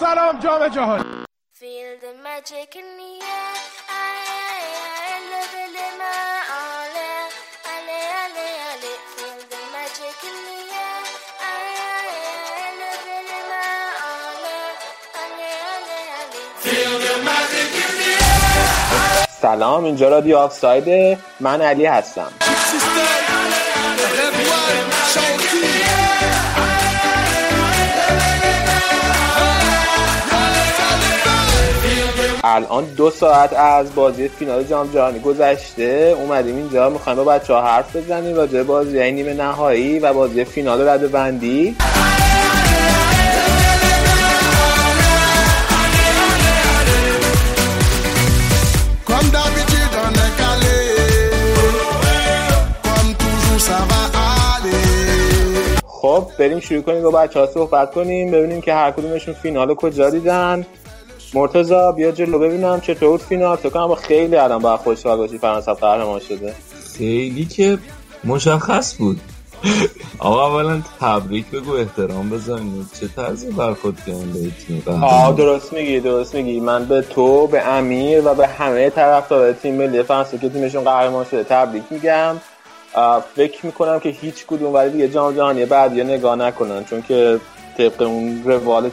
سلام جام جهان. Feel the magic in the air. I love the lima all air. Ale ale ale. Feel the magic in the air. I love the lima all air. Ale ale ale. Feel the magic in the air. سلام، اینجا رادیو آفساید، من علی هستم. الان 2 ساعت از بازی فینال جام جهانی گذشته، اومدیم اینجا میخوایم با بچه‌ها حرف بزنیم راجع به بازی نیمه نهایی و بازی فینال رده‌بندی. خب بریم شروع کنیم با بچه‌ها صحبت کنیم، ببینیم که هر کدومشون فینال کجا دیدن. مرتضی بیا جلو ببینم چطور فینال تو کنم. خیلی الان باید خوشحال باشی فرانسه قهرمان شده، خیلی که مشخص بود. آقا اولا تبریک بگو، احترام بذاریم، چه طرزی برخورد کردن تیم. درست میگی. من به تو، به امیر و به همه طرفدارای تیم ملی فرانسه که تیمشون قهرمان شده تبریک میگم. فکر میکنم که هیچ کدوم ولی دیگه جام جهانی بعد یا نگاه نکنن، چون که طبق اون روال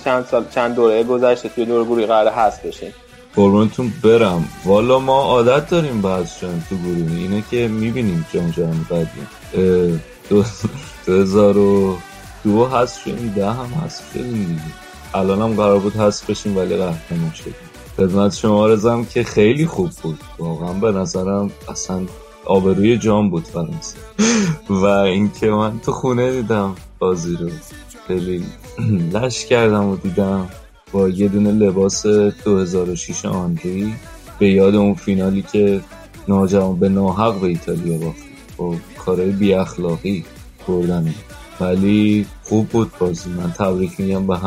چند دوره گذشته توی دوره گروهی قراره هست بشین. قربونتون برم، والا ما عادت داریم بحث شدن تو گروه، اینه که میبینیم جام جهانی بعدی 2002 هست شدیم، 10 هم هست شدیم دیگه، الان هم قرار بود هست بشیم ولی قهرمان شدیم. خدمت شما عرضم که خیلی خوب بود، واقعا به نظرم اصلا آبروی جام بود فرانسه. و اینکه من تو خونه دیدم بازی رو، خیلی لش کردم و دیدم با یه دونه لباس 2006 آنری، به یاد اون فینالی که ناجوان به ناحق به ایتالیا باخت با کارهای بی اخلاقی بردن. ولی خوب بود بازی، من تبریک میگم به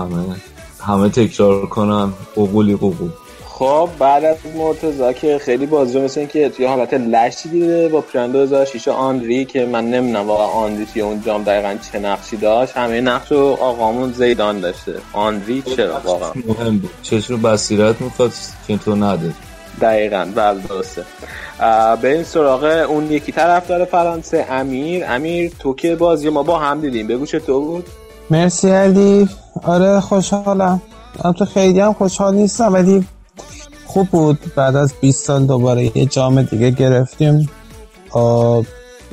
همه تکرار کنم قبول. خب بعد از مرتضی که خیلی بازی رو مثل این که توی حالت لشتی دیده با پیرندو 2006 آنری، که من نمیدونم واقعا آنری توی اون جام دقیقا چه نقشی داشت، همه نقش رو آقامون زیدان داشته، آنری چرا واقعا مهم بود، چشم بصیرت میخواد که تو نداری. دقیقاً بله درسته. به این سراغ اون یکی طرفدار فرانسه، امیر تو که بازی ما با هم دیدیم بگو چطور بود؟ مرسی علی. آره خوشحالم، البته خیلی هم خوشحال نیستم ولی خوب بود. بعد از 20 سال دوباره یه جام دیگه گرفتیم،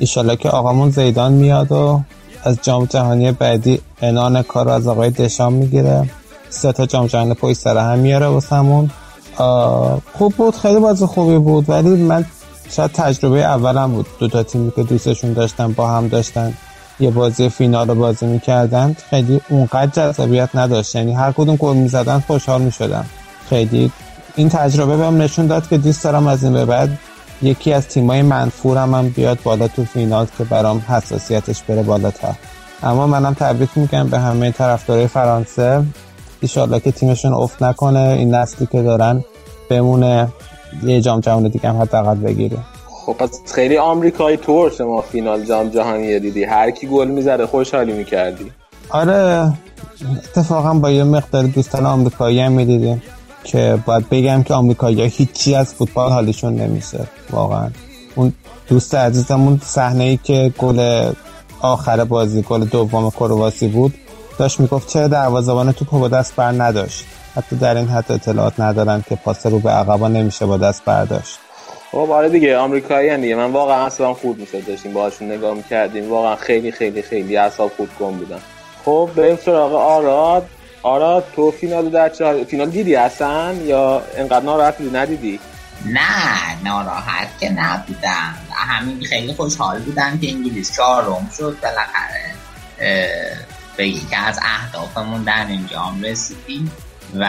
انشالله که آقامون زیدان میاد و از جام جهانی بعدی انان کار از آقای دشام میگیره، 3 تا جام جهانی پشت سر هم میاره واسمون. خوب بود، خیلی بازی خوبی بود، ولی من شاید تجربه اولم بود 2 تا تیمی که دوستشون داشتن با هم داشتن یه بازی فینال رو بازی میکردن، خیلی اونقدر جذابیت نداشت، یعنی هر کدوم گل میزدن خوشحال میشدم. خیلی این تجربه بهم نشون داد که دوست دارم از این به بعد یکی از تیمای منفورم هم بیاد بالا تو فینال که برام حساسیتش بره بالاتر. اما منم تبریک میگم به همه طرفدارای فرانسه، انشالله که تیمشون افت نکنه، این نسلی که دارن بمونه، یه جام جهانی دیگه هم حداقل بگیره. خب پس خیلی آمریکایی تور شما فینال جام جهانی دیدی، هر کی گل میزد خوشحالی میکردی. آره اتفاقا با یه مقدار دوستان آمریکایی هم میدیدیم که باید بگم که آمریکایی‌ها هیچی از فوتبال حالشون نمیشه واقعا. اون دوست عزیزمون صحنه‌ای که گل آخر بازی، گل دوم کرواسی بود، داشت میگفت چه دروازه‌بان توپ با دست بر نداشت، حتی در این حد اطلاعات ندارن که پاس رو به عقبا نمیشه با دست برداشت. خب آره دیگه آمریکایی‌ها دیگه، من واقعا اصلا خورد می‌شد داشتیم باهاشون نگاه می‌کردیم، واقعا خیلی خیلی خیلی اعصاب خردگم بودن. خب بریم سراغ آراد. آره تو فینال در فینال دیدی اصلا یا انقدر ناراحتی ندیدی؟ نه ناراحت که نبودم، همین خیلی خوشحال بودم که انگلیس 4م شد بالاخره، به یکی از اهدافمون در این جام رسیدیم و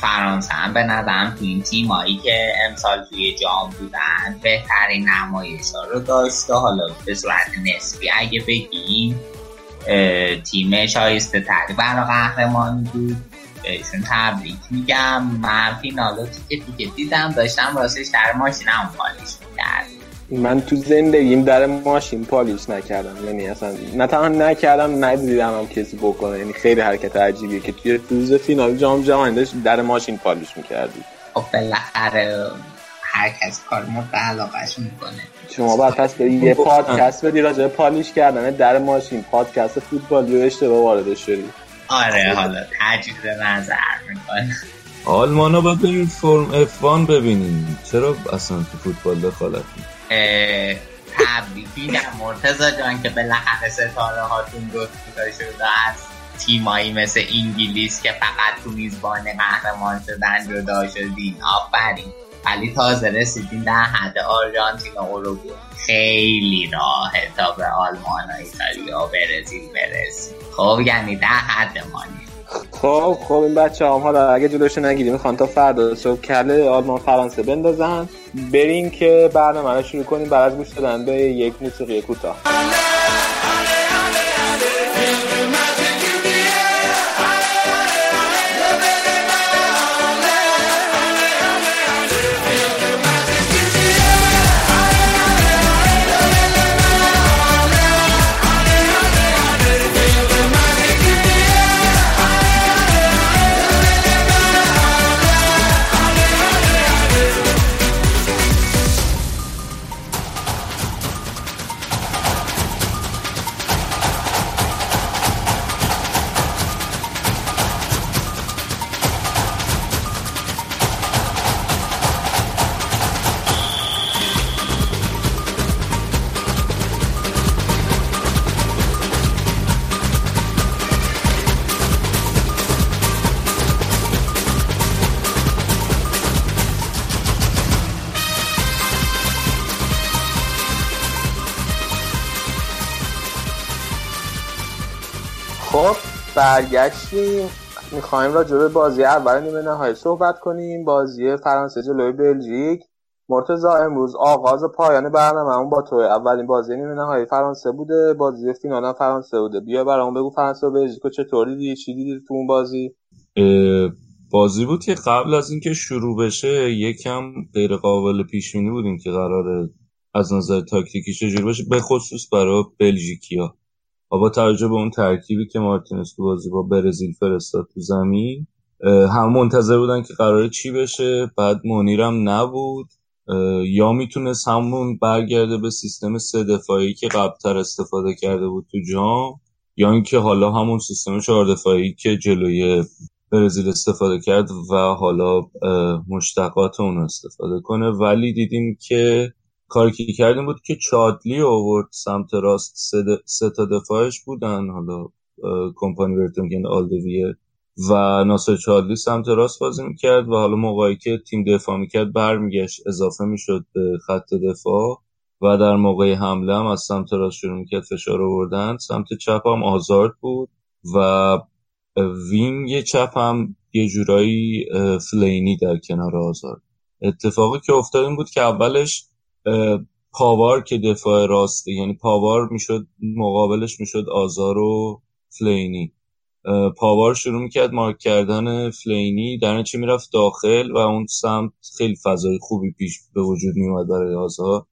فرانسه هم به نظرم تو این تیمایی که امسال توی جام بودن بهترین نمایش‌ها رو داشت. حالا به صورت نسبی اگه بگیم تیم شایسته تری برای قهرمانی بود، بهشون تبریک میگم. من فینال رو تیکه دیدم، داشتم راستش در ماشینم خالیش میکرد من تو زندگیم در ماشین پالیش نکردم، یعنی اصلا نه تنها نکردم ندیدم هم کسی بکنه، یعنی خیلی حرکت عجیبیه که توی روز فینال جام جهانی داشت در ماشین پالیش میکردی. خب بالاخره هر کس کارمون به علاقه‌اش میکنه. شما باید پس برید یه پادکست بدی راجع به پالیش کردن در ماشین، پادکست فوتبالی و اشتباه وارد شدی. آره حالا تجدید نظر میکنه. آلمانا باید برید فرم F1 ببینید، چرا اصلا تو فوتبال دخالت میکنید؟ تبریک مرتضی جان که بالاخره ستاره هاتون جدا شده از تیمایی مثل انگلیس که فقط تو میزبان قهرمان شدن جدا شدین، آفرین. ولی تازه رسیدین در حد آرژانتین و اروگو، خیلی راهه تا به آلمان و ایتالیا و برزیل برسید. خب یعنی در حد مانی. خب این بچه هم حالا اگه جلوش نگیری میخوان تا فردا صبح کله آلمان فرانسه بندازن، بریم که برنامه رو شروع کنیم. بعد از گوش دادن به یک موسیقی کوتاه برگشتیم. میخوایم راجع به بازی اول نیمه نهایی صحبت کنیم، بازی فرانسه جلوی بلژیک. مرتضی امروز آغاز پایان برنامه‌مون با تو، اولین بازی نیمه نهایی فرانسه بوده، بازی فینال فرانسه بوده. بیا برامون بگو فرانسه و بلژیکو چطوری دیدی، چی دیدی تو اون بازی؟ بازی بود که قبل از اینکه شروع بشه یکم غیر قابل پیش بینی بودیم که قراره از نظر تاکتیکی چجوری بشه، به خصوص برای بلژیکیا. با توجه به اون ترکیبی که مارتینز تو بازی با برزیل فرستاد تو زمین، هم منتظر بودن که قراره چی بشه. بعد منیرم نبود، یا میتونست همون برگرده به سیستم سه دفاعی که قبلتر استفاده کرده بود تو جام، یا اینکه حالا همون سیستم 4 دفاعی که جلوی برزیل استفاده کرد و حالا مشتقات اون استفاده کنه. ولی دیدیم که کاری که کردیم بود که چادلی آورد سمت راست، سه تا دفاعش بودن، حالا کمپانی برتونگن آلدویه و ناصر چادلی سمت راست بازی میکرد و حالا موقعی که تیم دفاع میکرد برمیگشت اضافه میشد به خط دفاع و در موقع حمله هم از سمت راست شروع میکرد فشار آوردن. سمت چپ هم آزارد بود و وینگ چپ هم یه جورایی فلینی در کنار آزارد. اتفاقی که افتاد این بود که اولش پاوار که دفاع راسته، یعنی پاوار میشد مقابلش میشد آزار و فلینی، پاوار شروع میکرد مارک کردن فلینی، در نتیجه میرفت داخل و اون سمت خیلی فضای خوبی پیش به وجود میومد برای آزار.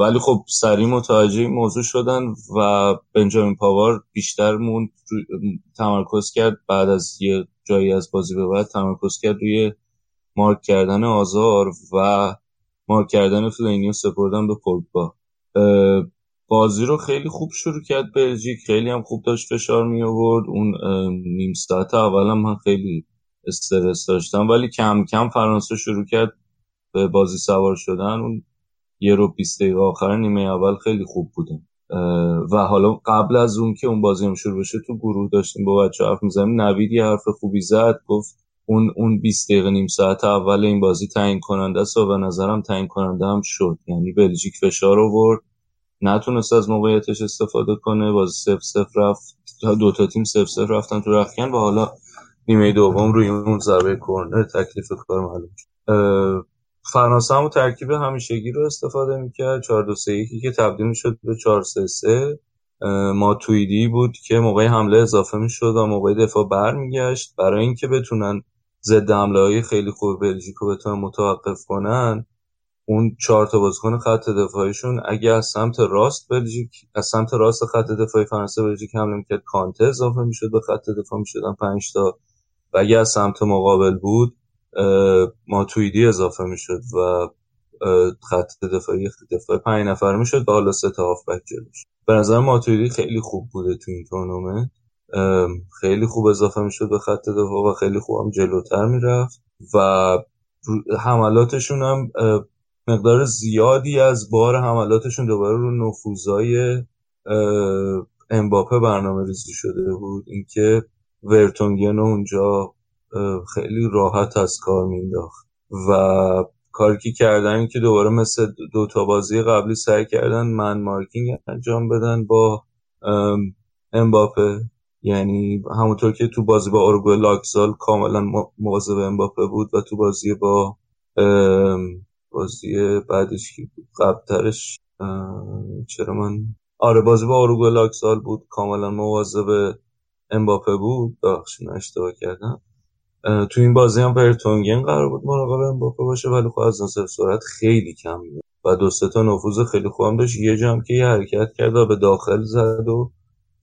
ولی خب سریع متوجه موضوع شدن و بنجامین پاوار بیشتر موند تمرکز کرد، بعد از یه جایی از بازی به بعد تمرکز کرد روی مارک کردن آزار و مارک کردن فلینی و سپردن به پوگبا. بازی رو خیلی خوب شروع کرد بلژیک، خیلی هم خوب داشت فشار می آورد. اون نیم ساعت اولم من خیلی استرس داشتم، ولی کم کم فرانسه شروع کرد به بازی سوار شدن. اون یورو 20 دقیقه آخر نیمه اول خیلی خوب بودن و حالا قبل از اون که اون بازی هم شروع بشه تو گروه داشتیم با بچه‌ها حرف می‌زدیم، نوید یه حرف خوبی زد، گفت اون 20 دقیقه نیم ساعت اول این بازی تعیین کننده است و به نظرم تعیین کننده هم شد. یعنی بلژیک فشار آورد، نتونست از موقعیتش استفاده کنه، بازی 0-0 رفت، دوتا تیم 0-0 رفتن تو رختکن و حالا نیمه دوم روی اون ضربه کورنر تکلیف کار معلوم شد. فرانسه هم ترکیب همیشگی رو استفاده می‌کرد، 4-2-3-1 که تبدیل شد به 4-3-3. ماتویدی بود که موقع حمله اضافه می‌شد و موقع دفاع برمیگشت. برای اینکه بتونن ضد حمله‌های خیلی خوب بلژیک رو بتونن متوقف کنن، اون 4 تا بازیکن خط دفاعیشون اگه از سمت راست خط دفاعی فرانسه بلژیک حمله می‌کرد، کانته اضافه می‌شد به خط دفاع، می‌شدن 5 تا و اگه از سمت مقابل بود ماتویدی اضافه می‌شد و خط دفاعی 5 نفره می‌شد و حالا 3 تا هافبک جلوش. به نظر ماتویدی خیلی خوب بوده تو این تورنمنت، خیلی خوب اضافه می‌شد به خط دفاع و خیلی خوب هم جلوتر می‌رفت و حملاتشون هم مقدار زیادی از بار حملاتشون دوباره رو نفوذهای امباپه برنامه ریزی شده بود. اینکه ورتونگن اونجا خیلی راحت از کار مینداخت و کاری که کردن که دوباره مثل دوتا بازی قبلی سعی کردن من مارکینگ انجام بدن با امباپه، یعنی همونطور که تو بازی با اورگوئه لاکزال کاملا مواظب امباپه بود و تو بازی با بازی بعدش که بود قبلترش بازی با اورگوئه لاکزال بود کاملا مواظب امباپه بود. بخشی اشتباه کردم، تو این بازی هم ورتونگن قرار بود مراقب امباپه باشه ولی خب از نظر سرعت خیلی کم بود و 2-3 تا نفوذ خیلی خوب داشت. یه جام که یه حرکت کرد و به داخل زد و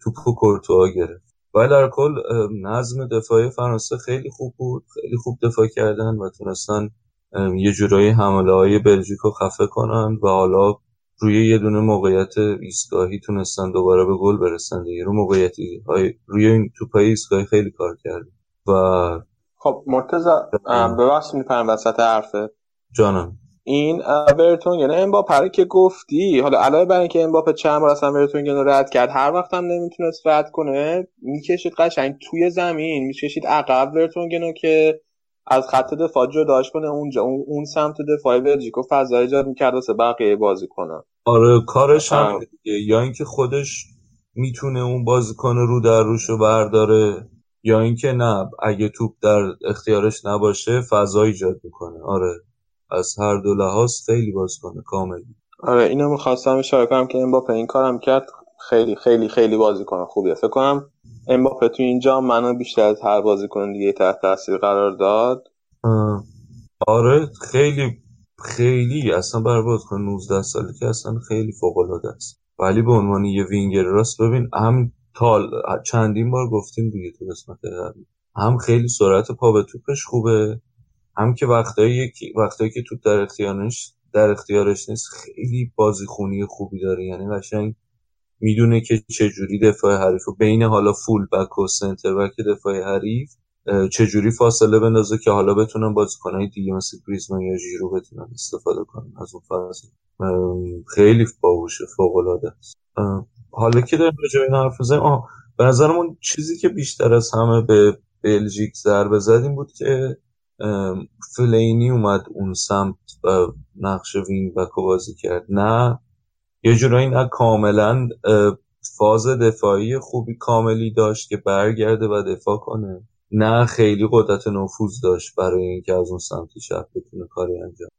توپو کورتوا گرفت. ولی در کل نظم دفاعی فرانسه خیلی خوب بود، خیلی خوب دفاع کردن و تونستن یه جورایی حمله‌های بلژیکو خفه کنن و حالا روی یه دونه موقعیت ایستگاهی تونستن دوباره به گل برسن دیگه. روی این توپای ایستگاهی خیلی کار کردن. و خب مرتضی ببخشید میپرم وسط حرفه جانم، این ورتونگن امباپه که گفتی، حالا علاوه بر اینکه امباپه چند بار اصلا ورتونگن رو رد کرد، هر وقت هم نمیتونست رد کنه میکشید قشنگ توی زمین، میکشید عقب ورتونگن رو که از خط دفاع جداش کنه، اونجا اون سمت دفاع بلژیکو فضا ایجاد میکرد واسه بقیه بازیکن‌ها. آره کارش هم دیگه، یا اینکه خودش میتونه اون بازیکن رو در روشو برداره یا اینکه نه اگه توپ در اختیارش نباشه فضا ایجاد میکنه. آره از هر دو لحاظ خیلی بازیکن کاملی. آره اینو می‌خواستم اشاره کنم که امباپه این کارم کرد، خیلی خیلی خیلی بازیکن خوبیه. فکر کنم امباپه تو اینجا منو بیشتر از هر بازیکن دیگه تحت تاثیر قرار داد. آره خیلی خیلی اصلا برای بازیکن 19 ساله که اصلا خیلی فوق‌العاده است، ولی به عنوان یه وینگر راست ببین هم چندین بار گفتیم دیگه تو قسمت قبلی، هم خیلی سرعت پا به توپش خوبه، هم که وقتایی که توپ در اختیارش نیست خیلی بازیخونی خوبی داره، یعنی قشنگ میدونه که چجوری دفاع حریفو بین حالا فول بک و سنتر بک دفاع حریف چجوری فاصله بندازه که حالا بتونن بازیکنای دیگه مثل گریزمان یا ژیرو بتونن استفاده کنن از اون فاصله. خیلی باهوشه، فوق العاده است. حالا که در مجوی حرف زدم، به نظرمون چیزی که بیشتر از همه به بلژیک ضربه زد این بود که فلینی اومد اون سمت و نقش وینگ بک رو بازی کرد، نه یه جورایی نه کاملا فاز دفاعی خوبی کاملی داشت که برگرده و دفاع کنه، نه خیلی قدرت نفوذ داشت برای اینکه از اون سمت چپ بتونه کاری انجام.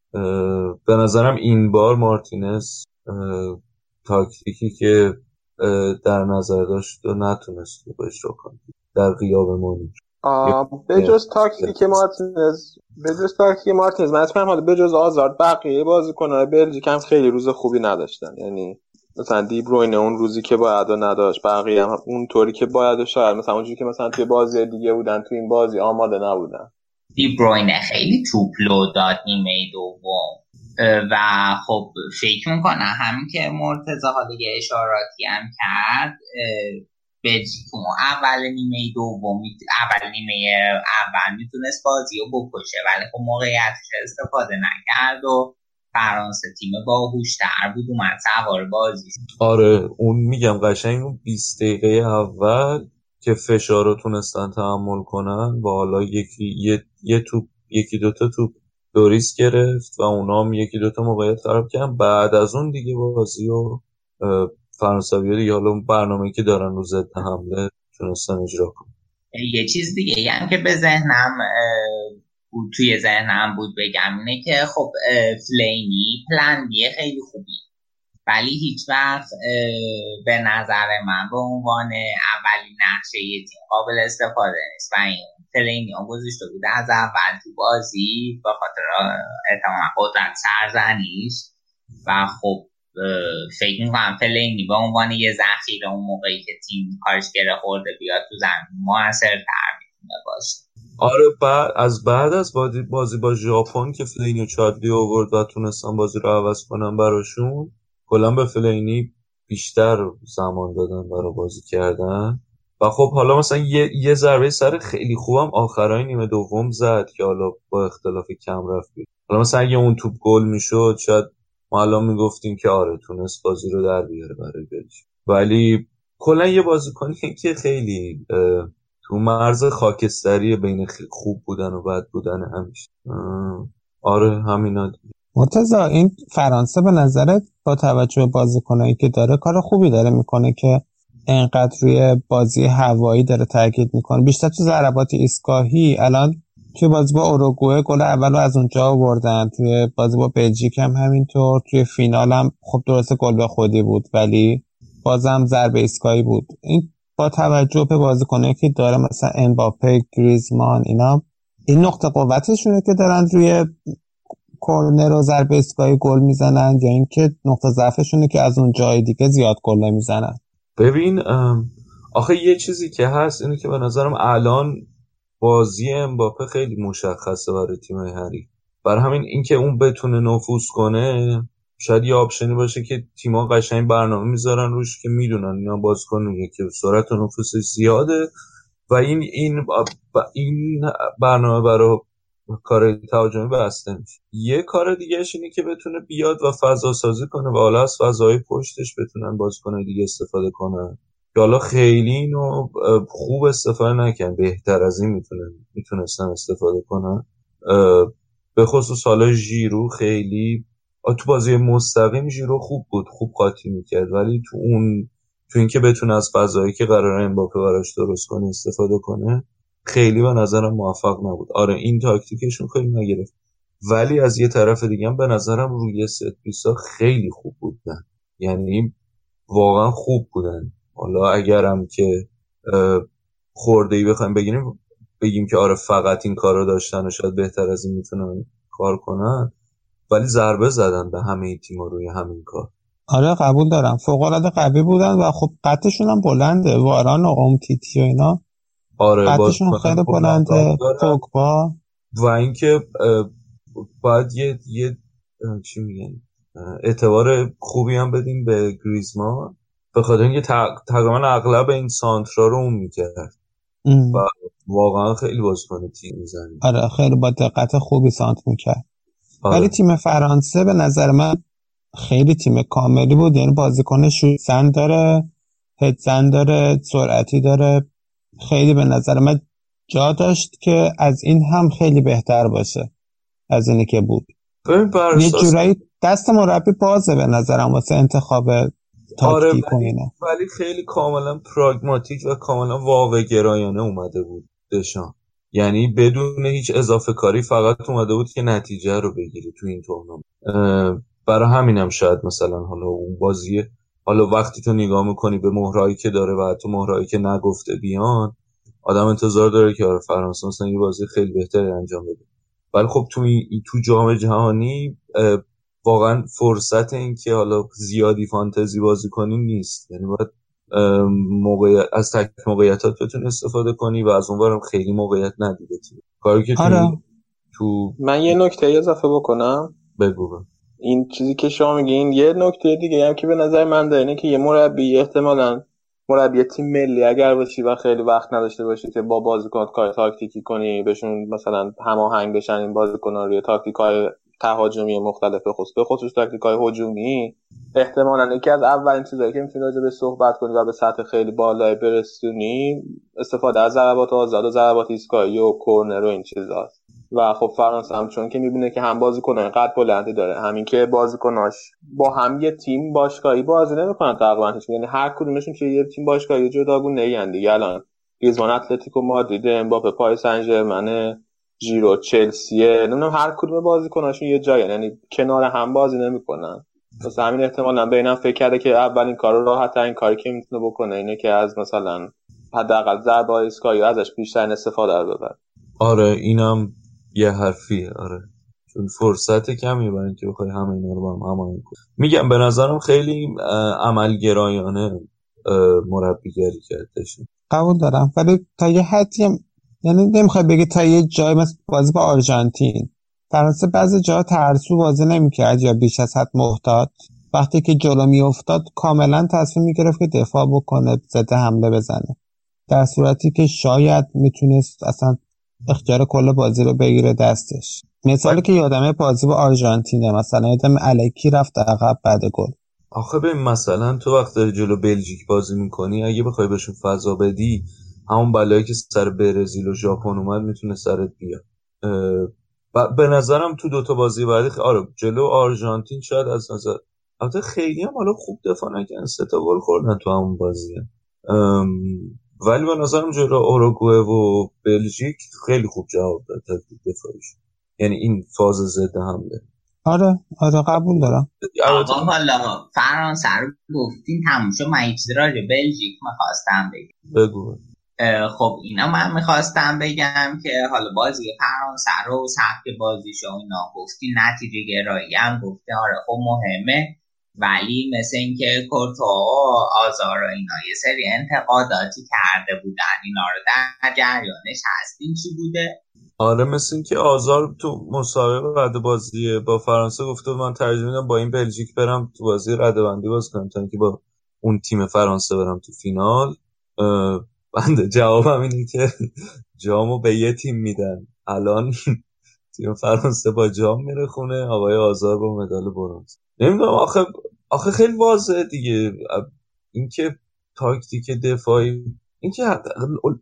به نظرم این بار مارتینز تاکتیکی که در نظر داشت و نتونست خوب اجرا کنه در غیاب مونیک. به جز تاکتیک مارتینز من فهمیدم، حالا به جز آزارد بقیه بازیکن‌های بلژیک هم خیلی روز خوبی نداشتن، یعنی مثلا دی بروینه اون روزی که باید و نداشت، بقیه هم اون طوری که باید و شاید مثلا اونجوری که مثلا توی بازی دیگه بودن تو این بازی آماده نبودن. دی بروینه خیلی توپلو داد نیمه دوم و خب فکر می‌کنم همین که مرتضی حالا یه اشاراتی هم کرد، بلژیکو اول نیمه اول میتونست بازی رو بکشه ولی خب موقعیتش استفاده نکرد و فرانسه تیم باهوش‌تر بود اومد سوار بازی. آره اون میگم قشنگ اون 20 دقیقه اول که فشار رو تونستن تحمل کنن و حالا یکی دوتا توپ دوریس گرفت و اونا هم یکی دوتا موقعیت خراب کردن. بعد از اون دیگه بازی رو فرانسوی‌ها دیگه حالا برنامه‌ای که دارن رو ضد حمله تونستن اجرا کنن. یه چیز دیگه هم که به ذهنم توی ذهنم بود بگم اینه که خب فلینی پلن بی خیلی خوبی، ولی هیچ وقت به نظر من به عنوان اولین نقشه یه تیم قابل استفاده نیست و این ترینیان گذاشته بوده از اول تو بازی با خاطر اعتماع قدرت سرزنیش و خب فکر میکنم پلینی به عنوان یه ذخیره اون موقعی که تیم کارشگره خورده بیاد تو زمین موثرتر میتونه باشه. آره بعد از بازی با ژاپن که فلینی و چادلی آورد و تونستن بازی رو عوض کنن براشون، کلا به فلینی بیشتر زمان دادن برای بازی کردن. و خب حالا مثلا یه ضربه سر خیلی خوبم آخرای نیمه دوم زد که حالا با اختلاف کم رفت بید. حالا مثلا اگه اون توپ گل میشد شاید ما الان میگفتیم که آره تونست بازی رو در بیاره برای بلژیک. ولی کلا یه بازیکنیه که خیلی تو مرز خاکستری بین خوب بودن و بد بودن همیشه. آره همینا. مرتضی این فرانسه به نظرت با توجه به بازیکنایی که داره کار خوبی داره میکنه که اینقدر روی بازی هوایی داره تاکید میکنه، بیشتر تو ضربات ایستگاهی. الان توی بازی با اوروگوئه گل اولو از اونجا آوردن، توی بازی با بلژیک هم همینطور، توی فینال هم خب درسته گل به خودی بود ولی بازم ضربه ایستگاهی بود. این با توجه به بازیکنایی که داره مثلا امباپه، گریزمان، اینا این نقطه قوتشونه که دارن روی کورنر و ضربه ایستگاهی گل میزنن، یا اینکه نقطه ضعفشونه که از اون جای دیگه زیاد گل نمیزنن؟ ببین آخه یه چیزی که هست اینه که به نظرم الان بازی امباپه خیلی مشخصه برای تیم‌های حریف، بر همین اینکه اون بتونه نفوذ کنه شاید یه آپشنی باشه که تیم‌ها قشنگ برنامه میذارن روش که میدونن اینا بازیکنیه که سرعت و نفوذش زیاده و این برنامه برای کار تهاجمی بسته میشه. یه کار دیگه‌اش اینه که بتونه بیاد و فضا سازی کنه و حالا از فضای پشتش بتونن بازیکن‌های دیگه استفاده کنن. حالا خیلی اینو خوب استفاده نکنن، بهتر از این میتونستن استفاده کنن. به خصوص حالا ژیرو خیلی تو بازی مستقیم ژیرو خوب بود، خوب قاطی میکرد، ولی تو اینکه بتونه از فضایی که قراره امباپه براش درست کنه استفاده کنه خیلی به نظرم موفق نبود. آره این تاکتیکشون خیلی نگرفت. ولی از یه طرف دیگه هم به نظرم روی ست پیسا خیلی خوب بودن، یعنی واقعا خوب بودن. حالا اگرم که خورده‌ای بخوایم بگیم که آره فقط این کارو داشتن و شاید بهتر از این میتونن کار کنن، ولی ضربه زدن به همه تیم‌ها روی همین کار. آره قبول دارم فوق‌العاده قوی بودن و خب قدشون هم بلنده، واران و امتیتی و اینا. آره قدشون خیلی بلنده، پوگبا. و اینکه باید یه چی میگن اعتبار خوبی هم بدیم به گریزمان، به خاطر اینکه تقریبا اغلب این سانترا رو اون میکرد و واقعا خیلی بازیکن تیم میزنه. آره خیلی با دقت خوبی سانت میکرد. آره. ولی تیم فرانسه به نظر من خیلی تیم کاملی بود، یعنی بازیکن شوتزن داره، هدزن داره، سرعتی داره، خیلی به نظر من جا داشت که از این هم خیلی بهتر باشه از اینی که بود. یه جورایی دست مربی بازه به نظرم واسه انتخاب. آره ولی خیلی کاملا پراگماتیک و کاملا واقع گرایانه اومده بود دشان، یعنی بدون هیچ اضافه کاری فقط اومده بود که نتیجه رو بگیری تو این تورنمنت. برای همینم شاید مثلا حالا اون بازیه، حالا وقتی تو نگاه میکنی به مهرایی که داره و حتی مهرایی که نگفته بیان، آدم انتظار داره که آره فرانسه مثلا یه بازی خیلی بهتری انجام بده. ولی خب تو جام جهانی واقعا فرصت این که حالا زیادی فانتزی بازی کنی نیست، یعنی باید از تک موقعیتات بتونی استفاده کنی و از اونورم خیلی موقعیت ندیده تیم. کاری که تو من یه نکته اضافه بکنم. بگو. این چیزی که شما میگین یه نکته دیگه هم که به نظر من داره اینه که یه مربی احتمالاً مربی تیم ملی اگر باشی و خیلی وقت نداشته باشی که با بازیکنات کار تاکتیکی کنی، بهشون مثلا هماهنگ بشن این بازیکن‌ها روی تاکتیک‌های تهاجمی مختلف، به خصوص تاکتیک‌های هجومی، احتمالاً یکی از اولین چیزایی که می‌تونی راجع به صحبت کنی و به سطح خیلی بالای برسونی استفاده از ضربات آزاد و ضربات ایستگاهی و کورنر و این چیزاست. و خب فرانسه هم چون که می‌بینه که هم بازیکن‌ها قد بلندی داره، همین که بازیکناش با هم یه تیم باشگاهی بازی نمی‌کنن تقریباً، یعنی هر کدومشون توی یه تیم باشگاهی جداگونه ایند دیگه. الان گریزمان اتلتیکو مادرید، امباپه پاری سن ژرمن، ژیرو چلسیه، نمیدونم هر کدوم بازیکناشون یه جایی، یعنی کنار هم بازی نمیکنن. مثلا همین احتمالاً بینم فکر کرده که اولین کارو راحت ترین کاری که میتونه بکنه اینه که از مثلا حداقل ضربه اسکایو ازش بیشتر استفاده دادن. آره اینم یه حرفیه. آره چون فرصت کمی برای که بخوای همه اینا رو با هم هماهنگ کنی. میگم به نظرم خیلی عملگرایانه مربیگری کردشون. قبول دارم ولی تا یه حدی هم یعنی نمیخوای بگی تا یه جای مثل بازی با آرژانتین فرانسه بعضی جا ترسو بازی نمیکرد یا بیش از حد محتاط، وقتی که جلو میافتاد کاملا تصمیم میگرفت که دفاع بکنه، ضد حمله بزنه، در صورتی که شاید میتونست اصلا اختیار کل بازی رو بگیره دستش. مثالی که یادمه بازی با آرژانتینه، مثلا یادم الکی رفت عقب بعد گل. آخه ببین مثلا تو وقت داری جلو بلژیک بازی میکنی، اگه بخوای بهشون فضا بدی، همون بلایی که سر برزیل و ژاپن اومد میتونه سرت بیاد. به نظرم تو دوتا بازی بعدی آره جلو آرژانتین شاید از نظر البته خیلی هم حالا خوب دفاع نکردن، سه تا گل خوردن تو همون بازی، ولی به نظرم جلو اوروگوئه و بلژیک خیلی خوب جواب داد تکتیک دفاعیش، یعنی این فاز ضد حمله. آره آره قبول دارم. آقا والا فرانسه رو گفتین تموم شد، من یه چیزی راجع بلژیک می‌خواستم بگم. بگو. خب اینا من میخواستم بگم که حالا بازی فرانسه رو سبک بازیش و اینا گفتی، نتیجه گرایی هم گفتی، آره خب مهمه، ولی مثل اینکه کورتوا آزار و اینا یه سری انتقاداتی کرده بودن، اینا رو در جریانش هستین چی بوده؟ آره مثل اینکه آزار تو مسابقه بعد بازی با فرانسه گفته من ترجیح میدم با این بلژیک برم تو بازی رده‌بندی باز کنم تا اینکه با اون تیم فرانسه برم تو فینال. بنده جوابم اینه که جامو به یه تیم میدن، الان تیم فرانسه با جام میره خونه، آقای آزار با مدال برنز. نمیدونم آخه خیلی واضحه دیگه اینکه تاکتیک دفاعی، اینکه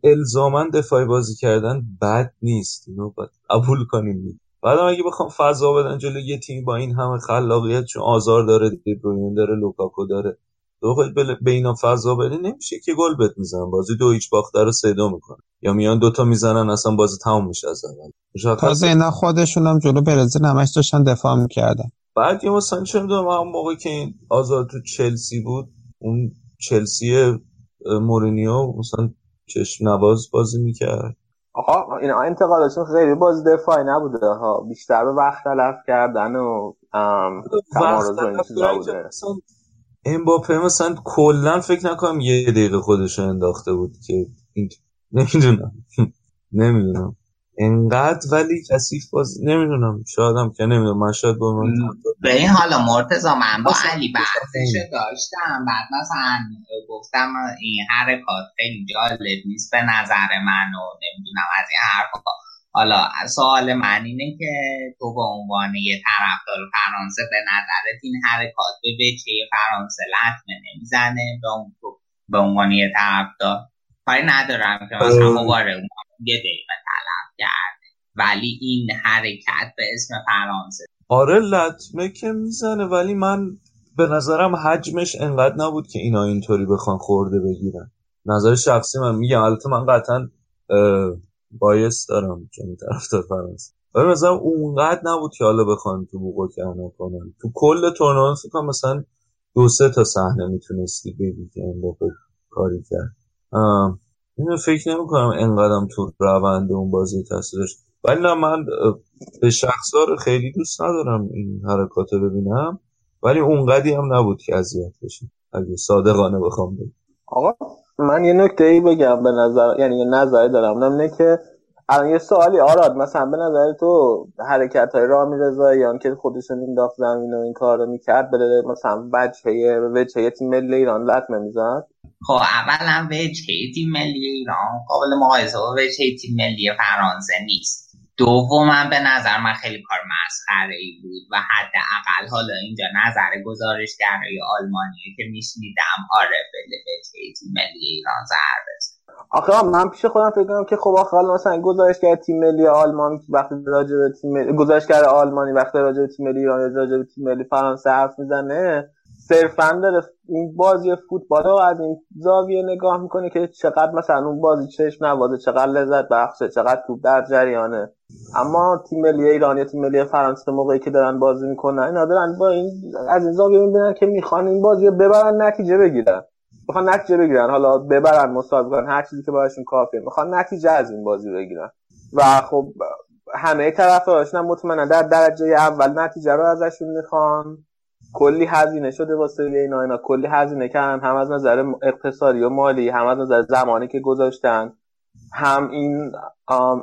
الزاماً دفاعی بازی کردن بد نیست، اینو باید قبول کنیم. بعدم اگه بخوام فضا بدن جلو یه تیم با این همه خلاقیت، چون آزار داره، دیبروین داره، لوکاکو داره، تو خود به اینا فضا بده نمیشه که گل بد میزنن، بازی 2-0 باخته رو 3-2 میکنن یا میان دوتا میزنن اصلا بازی تموم میشه از اول. تازه اینا خودشون هم جلو برزیل همش داشتن دفاع میکردن. بعد یه مثلا چه میدونم اون موقع که این آزار تو چلسی بود، اون چلسی مورینیو مثلا چشم نواز بازی میکرد. آقا اینا انتقادشون خیلی بازی دفاعی نبوده ها، بیشتر به وقت تلف کردن و تمارض و این چیزا بوده. امباپه مثلا کلا فکر نکنم یه دقیقه خودشو انداخته بود که نمیدونم انقدر ولی کثیف بازی نمیدونم، شاید هم که نمیدونم من شاید به این حالا مرتضی من با علی بحثشو داشتم، بعد مثلا گفتم این حرکات خیلی جالب نیست به نظر من و نمیدونم از این حرفا. حالا سوال من اینه که تو به عنوان یه طرفدار فرانسه به نظرت این حرکات به وجه فرانسه لطمه نمیزنه؟ به عنوان یه طرفدار کاری ندارم که مثلا مباره اون یه دقیقه تلف کرده، ولی این حرکت به اسم فرانسه آره لطمه که میزنه، ولی من به نظرم حجمش انقدر نبود که اینا اینطوری بخوان خورده بگیرن. نظر شخصی من میگم، البته من قطعا بایست دارم چون طرفدار فرانسه، ولی مثلا اونقدر نبود که حالا بخوان تو بوقو کردن کنن. تو کل تورنمنت فکر مثلا 2-3 تا صحنه میتونستی ببینی که امباپه کاری کرد. اینو فکر نمی‌کنم انقدرم تو روند اون بازی تاثیرش، ولی نه من به شخصا خیلی دوست ندارم این حرکاتو ببینم، ولی اونقدی هم نبود که اذیت بشم اگه صادقانه بخوام بگم. آقا من یه نکته‌ای بگم، به نظر یعنی یه نظری دارم، نه که الان یه سوالی آراد، مثلا به نظر تو حرکت‌های رامی رضا یا اینکه خودشون مینداخت زمین و این کارو میکرد بده مثلا وجهه تیم ملی ایران لطمه میزد؟ خب اولا وجهه تیم ملی ایران قابل مقایسه با وجهه تیم ملی فرانسه نیست. دوما به نظر من خیلی کار مسخره‌ای بود و حداقل حالا اینجا نظر گزارشگرای آلمانیه که میشنیدم آره بله به تیم ملی ایران ضرر بزن. آخه من پیش خودم فکر کنم که خب آخه مثلا گزارشگر تیم ملی آلمان وقتی راجع به تیم ملی گزارشگر آلمانی وقتی راجع به تیم ملی ایران راجع به تیم ملی فرانسه حرف میزنه، صرفاً داره این بازی فوتبال رو از این زاویه نگاه میکنه که چقدر مثلا اون بازی چشم نوازه، چقدر لذت بخشه، چقدر توپ در جریانه. اما تیم ملی ایران یا تیم ملی فرانسه موقعی که دارن بازی میکنن اینا دارن با این از این زاویه میبینن که میخوان این بازی رو ببرن نتیجه بگیرن. میخوان نتیجه بگیرن، حالا ببرن مسابقه هر چیزی که براشون کافیه، میخوان نتیجه از این بازی بگیرن و خب همه طرفداراشون هم مطمئنا در درجه اول نتیجه رو ازشون میخوان. کلی هزینه شده واسه اینا، کلی هزینه کردن، هم از نظر اقتصادی و مالی، هم از نظر زمانی که گذاشتن، هم این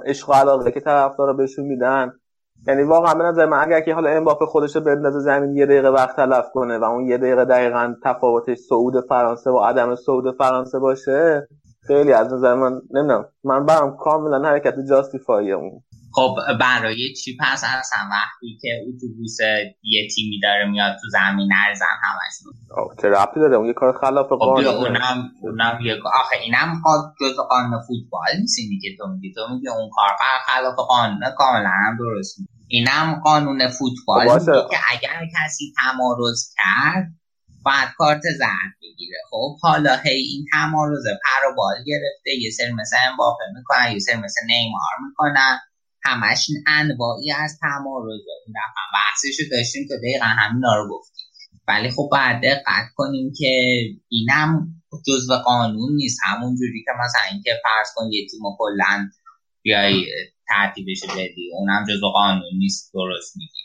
عشق و علاقه که طرفدارا بهشون میدن. یعنی واقعا به نظر من اگر که حالا امباپه خودش رو بندازه زمین یه دقیقه وقت تلف کنه و اون یه دقیقه دقیقاً تفاوتش صعود فرانسه و عدم صعود فرانسه باشه، خیلی از نظر من نمیدونم، من برام کاملا حرکت جاستیفایه اون. خب برای چی پس اصلا وقتی که اتوبوس یه تیمی داره میاد تو زمین نرزن همشون چه ربطی داره؟ اون یه کار خلاف قانونه. اونم یک آخه اینم جز قانون فوتبال نیست که تو میگی، اون کار خلاف قانونه کاملا هم درست. اینم قانون فوتبال که اگر کسی تمارض کرد باید کارت زرد بگیره. خب حالا این تمارض پر و بال گرفته، یه سری مثل امباپه میکنن، یه سری مثل نیمار میکنن، همش انواعی از تمارض. این دفعه بحثش رو داشتیم که دقیقا همینا رو گفتیم، ولی خب باید دقت کنیم که اینم جزء قانون نیست. همون جوری که مثلا اینکه فرض کن یه تیم کلا بیای ترتیبش بدی، اونم جزء قانون نیست. درست میگی؟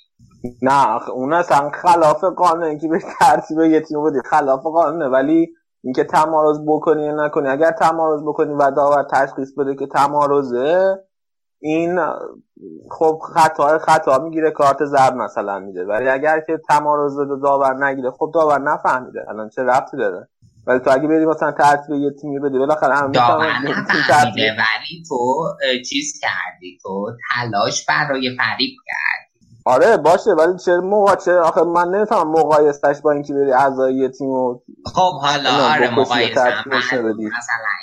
نه اون اصلا خلاف قانون، اینکه به ترتیب یه تیم بدی خلاف قانونه، ولی اینکه تمارض بکنی یا نکنی، اگر تمارض بکنی و داور تشخیص بده که تمارضه، این خب خطا میگیره، کارت زرد مثلا میده. ولی اگر که تمارض رو داور نگیره، خب داور نفهمیده الان چه ربطی داره. ولی تو اگه بریم مثلا ترتیب یه تیمی بده، بالاخره هم میتونن ترتیب. ولی تو چیز کردی، تو تلاش برای فریب کردی. آره باشه، ولی چه موقع آخه من نمیتونم مقایسهش با اینکه بری اعضای یه تیمو. خب حالا آره مقایسه مثلا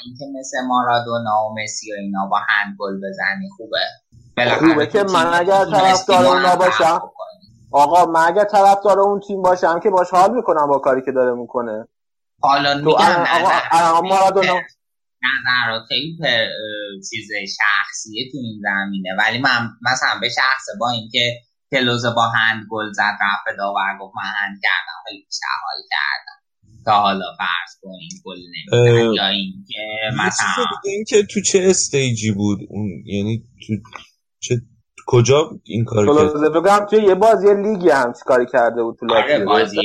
اینکه مثل مارادونا و مسی و اینا با هندبال بزنی خوبه که من اگر طرفدار اونا باشم، آقا من اگر طرفدار اون تیم باشم که باش حال میکنم با کاری که داره میکنه. حالا میگم آقا مارادونا نظرات خیلی چیز شخصیه تو این زمینه، ولی من مثلا به شخص با اینکه کلوزه با هند گل زد رفت داور گفت من هند کردم، خیلی شحال کردم تا حالا فرض کنیم گل نمیزن، یا اینکه مثلا اینکه تو چه استیجی بود اون، یعنی تو چه کجا این کار کرد. کلوزه بگم توی یه بازی لیگی هم کاری کرده بود تو لاتی بازی.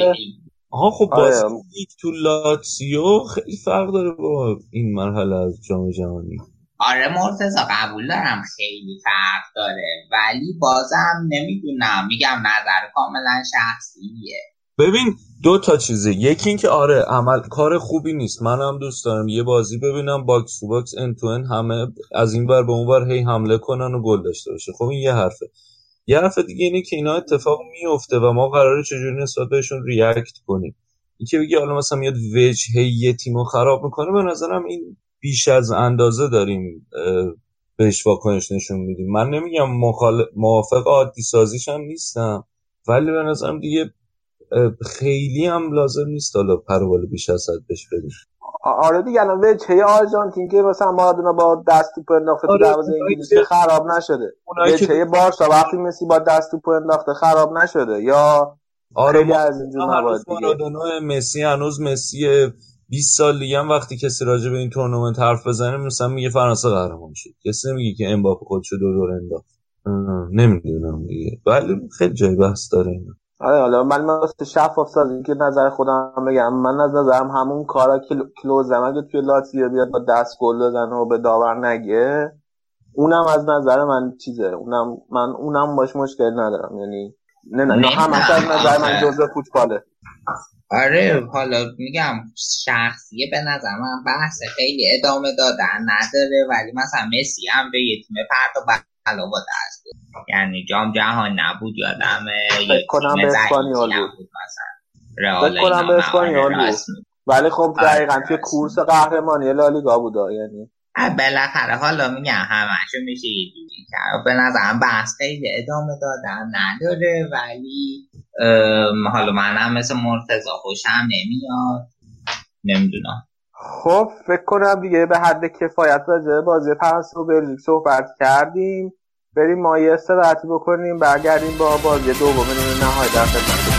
آها خب باز لیگ تو لاتسیو خیلی فرق داره با این مرحله از جام جهانی. آره مرتضی قبول دارم خیلی فرق داره، ولی بازم نمیدونم، میگم نظر کاملا شخصیه. ببین دو تا چیزه، یکی این که آره عمل کار خوبی نیست، منم دوست دارم یه بازی ببینم باکس تو باکس ان تو ان، همه از این ور به اون ور هی حمله کنن و گل داشته باشه. خب این یه حرفه. یه حرف دیگه اینه که اینا اتفاق میفته و ما قراره چجوری نسبت بهشون ریاکت کنیم. این که بگی حالا مثلا میاد وجهه یه تیمو خراب میکنه، به نظرم این بیش از اندازه داریم بهش واکنش نشون میدیم. من نمیگم موافق عادی سازیش هم نیستم، ولی به نظرم دیگه خیلی هم لازم نیست حالا پروال بیش از حد بهش بدیم. آره دیگه الان وجهه آرژانتین که مثلا مارادونا با دست توپ انداخته تو دروازه انگلیس خراب نشده، وجهه بارسا وقتی مسی با دست توپ انداخته خراب نشده، یا آره خیلی از اینجور موارد دیگه. مارادونا مسی هنوز مسی 20 سال دیگه هم وقتی کسی راجع به این تورنمنت حرف بزنه مثلا میگه فرانسه قهرمان شد، کسی نمیگه که امباپه خودش رو دور انداخت. نمیدونم دیگه، ولی خیلی جای بحث داره اینا. آره حالا من واسه شفاف سازی که نظر خودم بگم، من از نظرم همون کارا که کلوزه مگه توی لاتزیو بیاد با دست گل بزنه و به داور نگه، اونم از نظر من چیزه، اونم من اونم باش مشکل ندارم. یعنی نه هم از نظر من جزء فوتباله. آره حالا میگم شخصیه، به نظر من بحث خیلی ادامه دادن نداره، ولی مثلا مسی هم به یه تیم پرت علاوه داشت، یعنی جام جهان نبود یادمه، فکر کنم به اسپانیول بود مثلا، فکر کنم به اسپانیول بود، ولی خب دقیقاً توی کورس قهرمانی لالیگا بود. یعنی بالاخره حالا میگم همه‌شو میشه یه جوری کرد، به نظرم بحث خیلی ادامه دادن نداره، ولی حالا منم مثل مرتضی خوشم نمیاد، نمیدونم. خب فکر کنم دیگه به حد کفایت راجع بازی فرانسه و بلژیک صحبت کردیم، بریم ما یه استراحت بکنیم، برگردیم با بازی دوم نهایی در خدمتتون.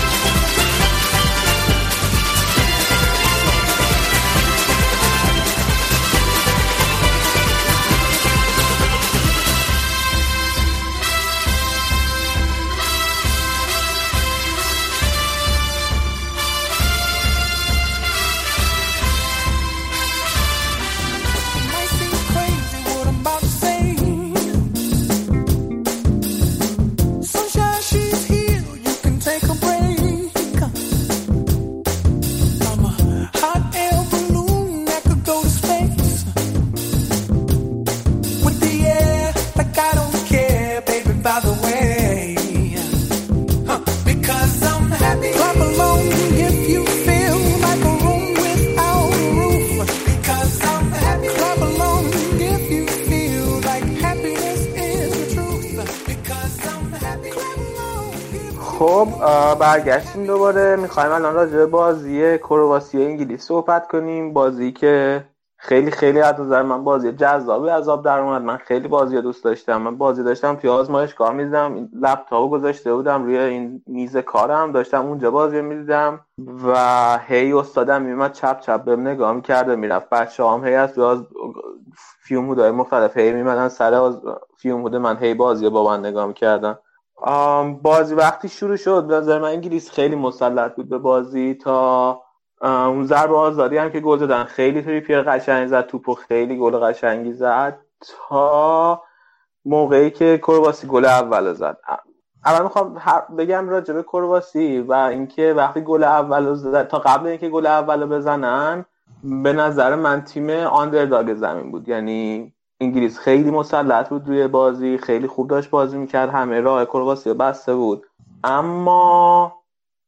خب برگشتیم دوباره. میخوایم الان راجع به بازی کرواسیه انگلیس صحبت کنیم. بازی که خیلی خیلی از نظر من بازی جذابی از آب در اومد. من خیلی بازی دوست داشتم. من بازی داشتم توی آزمایشگاه می‌دیدم، لپتاپو گذاشته بودم روی این میز کارم، داشتم اونجا بازی می‌دیدم و هی استادم میومد چپ چپ بهم نگاه می‌کرد و میرفت. بچه‌هام هی از فیومودای مختلف هی میمدن سر فیومود من، هی بازی با من نگاه می‌کردن. بازی وقتی شروع شد به نظر من انگلیس خیلی مسلط بود به بازی تا اون ضربه آزادی هم که گل زدن. خیلی تریپیر قشنگ زد توپو، خیلی گل قشنگی زد تا موقعی که کرواسی گل اول زد. اول میخوام بگم راجع به کرواسی و اینکه وقتی گل اول زد تا قبل اینکه گل اول بزنن به نظر من تیم آندرداگ زمین بود. یعنی انگلیس خیلی مسلط بود روی بازی، خیلی خوب داشت بازی میکرد، همه راه کرواسی بسته بود. اما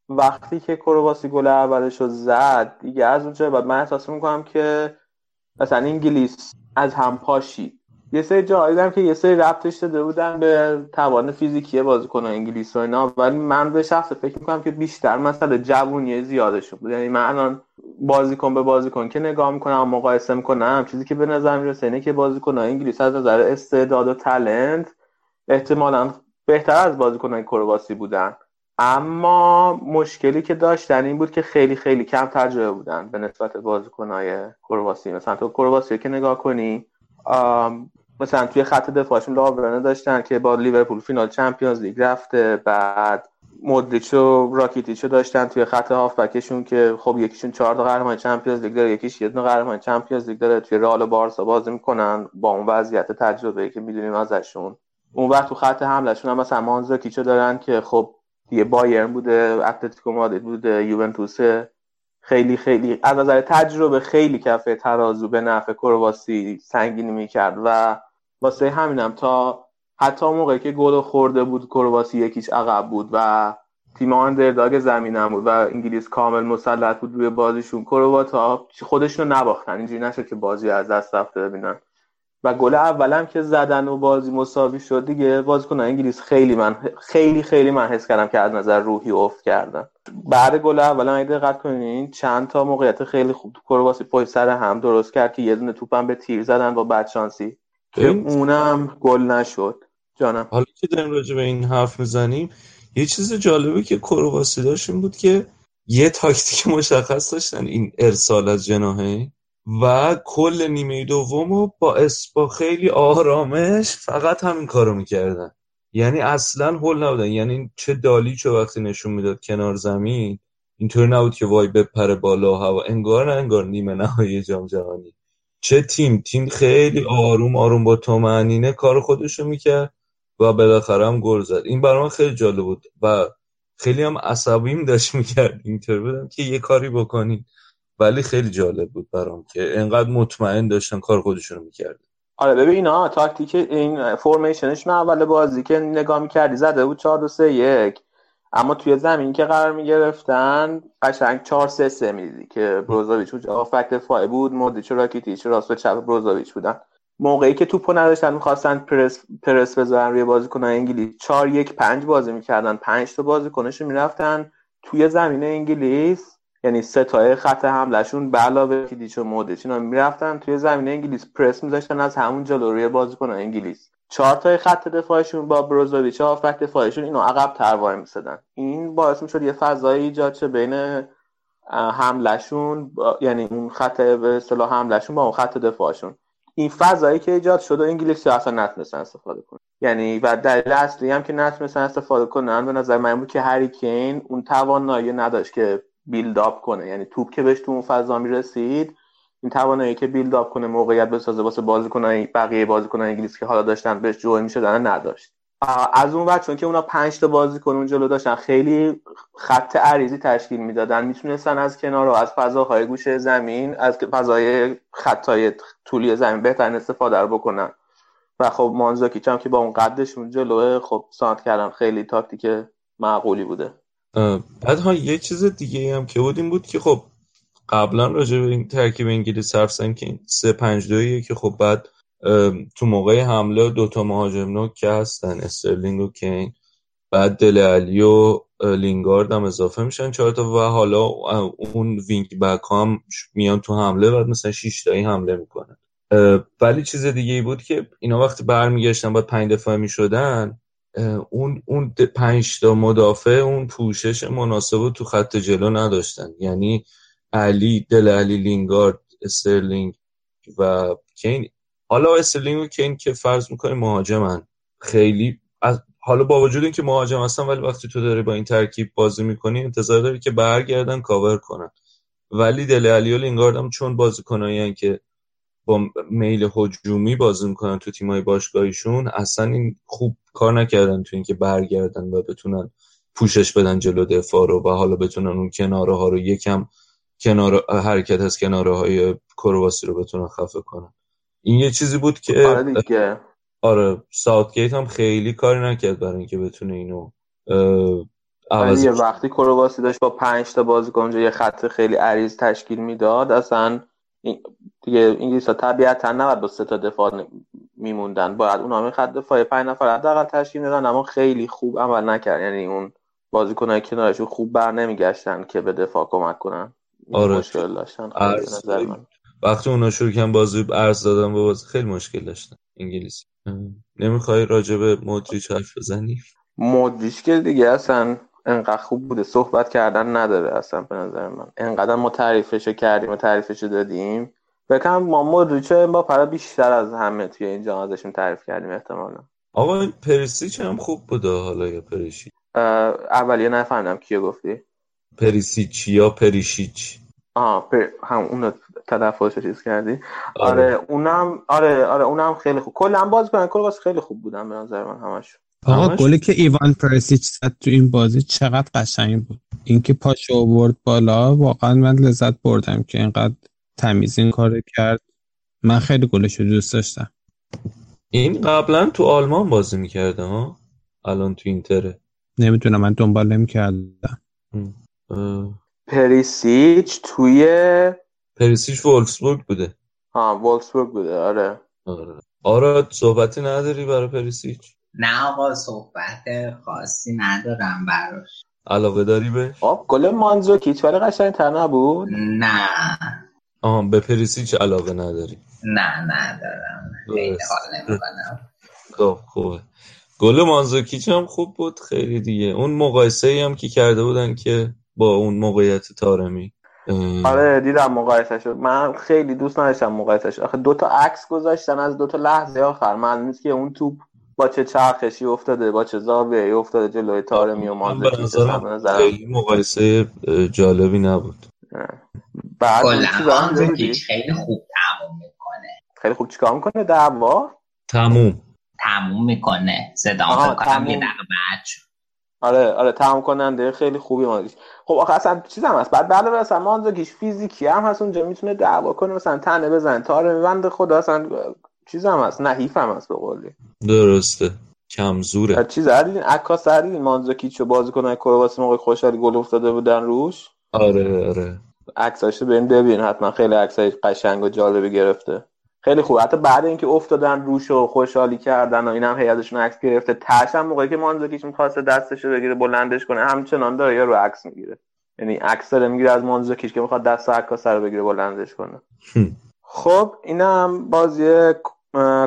وقتی که کرواسی گل اولشو زد دیگه از اونجا بعد من احساس میکنم که مثلا انگلیس از هم پاشید. یه سری جایی دیدم که یه سری ربطش داده بودن به توان فیزیکی بازیکن‌های انگلیس و اینا، ولی من به شخص فکر میکنم که بیشتر مثلا جوونی زیادشون بود. یعنی من الان بازیکن به بازیکن که نگاه میکنم و مقایسه میکنم، چیزی که به نظر میرسه اینه که بازیکن‌های انگلیس از نظر استعداد و تالنت احتمالاً بهتر از بازیکن‌های کرواسی بودن. اما مشکلی که داشتن این بود که خیلی خیلی کم تجربه بودن به نسبت بازیکن‌های کرواسی. مثلا تو کرواسی که نگاه کنی، مثلا توی خط دفاعشون لاورانه داشتن که با لیورپول فینال چمپیونز لیگ رفته، بعد مودریچ و راکیتیچ داشتن توی خط هافبکشون که خب یکیشون 4 تا قهرمان چمپیونز لیگ داره، یکیش یه دونه قهرمان چمپیونز لیگ داره، توی رئال و بارسا بازی می‌کنن با اون وضعیت تجربه‌ای که می‌دونیم ازشون. اون وقت تو خط حمله‌شون هم مثلا مانزاکیچو دارن که خب دیگه بایرن بوده، اتلتیکو مادرید بوده، یوونتوسه. خیلی خیلی از نظر تجربه خیلی کفه ترازو به نفع کرواسی سنگینی میکرد و واسه همینم تا حتی موقعی که گل خورده بود کرواسی یکیش عقب بود و تیم آندرداگ زمینم بود و انگلیس کامل مسلط بود روی بازیشون. کرواتا خودشونو نباختن، اینجوری نشد که بازی از دست رفته ببینن. و گل اولم که زدن و بازی مساوی شد دیگه بازیکن انگلیس خیلی من حس کردم که از نظر روحی افت کردن. بعد گل اولم اگه دقت کنین چند تا موقعیت خیلی خوب کرواسی پای سر هم درست کرد که یه دونه توپم به تیر زدن با بدشانسی که اونم گل نشد. جانم حالا که داریم راجع به این حرف میزنیم، یه چیز جالبه که کرواسی داشت این بود که یه تاکتیک مشخص داشتن، این ارسال از جناحه و کل نیمه دومو با خیلی آرامش فقط همین کارو میکردن. یعنی اصلا هول نبودن. یعنی چه دالیچو وقتی نشون میداد کنار زمین اینطور نبود که وای بپره بالا هوا، انگار نیمه نهایی جام جهانی. چه تیم خیلی آروم با طمأنینه کار خودشو میکرد و بالاخره هم گل زد. این برام خیلی جالب بود و خیلی هم عصبیم داشت میکرد اینطور بودم که یه کاری بکنین، ولی خیلی جالب بود برام که انقدر مطمئن داشتن کار خودشونو میکردن. آره ببین اینا تاکتیک این فورمیشنش من اول بازی که نگاه میکردی زده بود 4-2-3-1، اما توی زمین که قرار میگرفتن قشنگ 4-3-3 میدیدی که بروزوویچ اونجا فکت فای بود، مودریچ راکیتیچ راست و چپ بروزوویچ بودن. موقعی که توپو نداشتن میخواستن پرس بزنن روی بازیکنان انگلیس 4-1-5 بازی میکردن، 5 تا بازیکنشون میرفتن توی زمین انگلیس. یعنی ستای خط حملهشون به علاوه کیدیچ و مودریچ اینا میرفتن توی زمین انگلیس پرس میذاشتن از همون جلو روی بازیکن انگلیس، 4 تا خط دفاعشون با بروزوویچ ها فکت دفاعشون اینو عقب تر وای میسادن. این باعث میشد یه فضای ایجاد شه بین حملهشون، یعنی اون خط به اصطلاح حملهشون با اون خط دفاعشون. این فضایی که ایجاد شد و انگلیس اصلا نتونستن استفاده کنن. یعنی و دلیل اصلی هم که نتونستن استفاده کنن به نظر من بود که هری کین اون توانایی نداشت که بیلد آپ کنه. یعنی توپ که بهش تو اون فضا میرسید این توانایی که بیلد آپ کنه موقعیت بسازه واسه بازیکنای بقیه بازیکنای انگلیس که حالا داشتن بهش جوی میشدن نداشت. از اون ور چون که اونا 5 تا بازیکن اون جلو داشتن خیلی خط عریضی تشکیل میدادن، میتونستن از کنارها از فضاهای گوشه زمین از فضای خطای طولی زمین بهترین استفاده رو بکنن و خب مانزاکیچ هم که با اون قدش اون جلوه خب سانت کردن، خیلی تاکتیک معقولی بوده. بعدها یه چیز دیگه هم که بود این بود که خب قبلا راجع به این ترکیب انگلیس حرف زدیم که این 3-5-2 که خب بعد تو موقع حمله 2 تا مهاجم نوک که هستن استرلینگ و کین، بعد دل علی و لینگارد هم اضافه میشن 4 تا، و حالا اون وینگ بک هم میان تو حمله و مثلا 6 تایی حمله میکنن. ولی چیز دیگه ای بود که اینا وقتی برمیگشتن بعد 5 دفعه میشدن، اون 5 تا مدافع اون پوشش مناسب تو خط جلو نداشتن. یعنی دل علی، لینگارد، استرلینگ و کین. حالا استرلینگ و کین که فرض میکنه مهاجمن، خیلی حالا با وجود این که مهاجم هستن، ولی وقتی تو داری با این ترکیب بازی میکنی انتظار داری که برگردن کاور کنن. ولی دل علی و لینگارد هم چون بازیکنایی ان که با میل هجومی بازی میکنن تو تیمای باشگاهیشون، اصلا این خوب کار نکردن تو این که برگردن و بتونن پوشش بدن جلو دفاع رو، و حالا بتونن اون کناره ها رو یکم کنار حرکت از کناره های کرواسی رو بتونن خفه کنن. این یه چیزی بود که آره ساوتگیت هم خیلی کاری نکرد برای اینکه بتونه اینو عوض کنه. وقتی کرواسی داشت با 5 تا بازیکن اونجا یه خط خیلی عریض تشکیل میداد، اصلا دیگه انگلیس‌ها طبیعتاً نباید با 3 تا دفاع میموندن، باید اونها هم خط دفاعی 5 نفر حداقل تشکیل میدادن، اما خیلی خوب عمل نکرد. یعنی اون بازیکن‌های کنارشون خوب برنمیگشتن که به دفاع کمک کنن. آره مشکل داشتن نظر من. وقتی اونا شروع کردن بازی عرض دادن به بازی خیلی مشکل داشتن انگلیس. نمیخوای راجب مودریچ حرف بزنی؟ مودریچ که دیگه اصلا انقدر خوب بوده صحبت کردن نداره اصلا. به نظر من انقدر ما تعریفشو کردیم و تعریفشو دادیم، بکنم ما مودریچ با پرا بیشتر از همه توی اینجا ازشون تعریف کردیم احتمالا. آقا پریسیچ هم خوب بوده. حالا یا پریشیچ اولیه نفهمیدم کیو گفتی، پریسیچ یا پریشیچ؟ هم اون تلفظش چیز کردی. آره اونم آره اونم خیلی خوب. کلا بازیکن کلواس خیلی خوب بودن به نظر من همشون. آقا گلی که ایوان پرسیچ زد تو این بازی چقدر قشنگ بود. اینکه پاشو آورد بالا، واقعا من لذت بردم که اینقدر تمیز این کارو کرد. من خیلی گلشو دوست داشتم. این قبلا تو آلمان بازی می‌کرده ها، الان تو اینتره. نمیدونم، من دنبال نمی‌کردم. پریسیچ وولفسبورگ بوده. وولفسبورگ بوده. آره. آره صحبتی نداری برای پریسیچ؟ نه آقا صحبت خاصی ندارم براش. علاقه داری بهش؟ گل مانزوکیچ ولی قشنگ‌تر نبود؟ نه. به پریسیچ علاقه نداری؟ نه ندارم. خیلی حال نمی‌کنم. خب خوبه. گل مانزوکیچ هم خوب بود خیلی دیگه. اون مقایسه‌ای هم که کرده بودن که با اون موقعیت طارمی. آره دیدم مقایسه شد. من خیلی دوست نداشتم مقایسه شد. آخه 2 تا عکس گذاشتن از 2 تا لحظه آخر، معلوم نیست که اون توپ با چه چرخشی افتاده، با چه زاویه‌ای افتاده جلوی طارمی و مانزوکیچ. خیلی مقایسه جالبی نبود. بعد مانزوکیچ خیلی خوب تموم میکنه. خیلی خوب چیکار میکنه؟ دعوا تموم میکنه. صدام فکر کنم یه دقیقه بعد. آره تمام کننده خیلی خوبی مانزوکیچ. خب آخه اصلا چیزم هست. بعد علاوه بر اصلا مانزوکیچ فیزیکی هم هست، اونجا میتونه دعوا کنه، مثلا تنه بزنه، تاره میبنده، خدا اصلا چیزم هست، نحیف هم هست به قولی. درسته کمزوره. چیز علی عکاس علی مانزوکیچو بازیکن کرواسی موقع خوشحال گل افتاده بودن روش. آره عکساشو ببین حتما، خیلی عکسای قشنگ و جالبی گرفته. خیلی خوب. حتی بعد اینکه افتادن روش و خوشحالی کردن و اینم هیجانشون عکس گرفته، تاشم موقعی که مانزوکیچ می‌خواسته دستشو بگیره بلندش کنه، همچنان داره یا رو عکس میگیره. یعنی عکس داره میگیره از مانزوکیچ که می‌خواد دست عکاس رو بگیره بلندش کنه. خب اینم بازی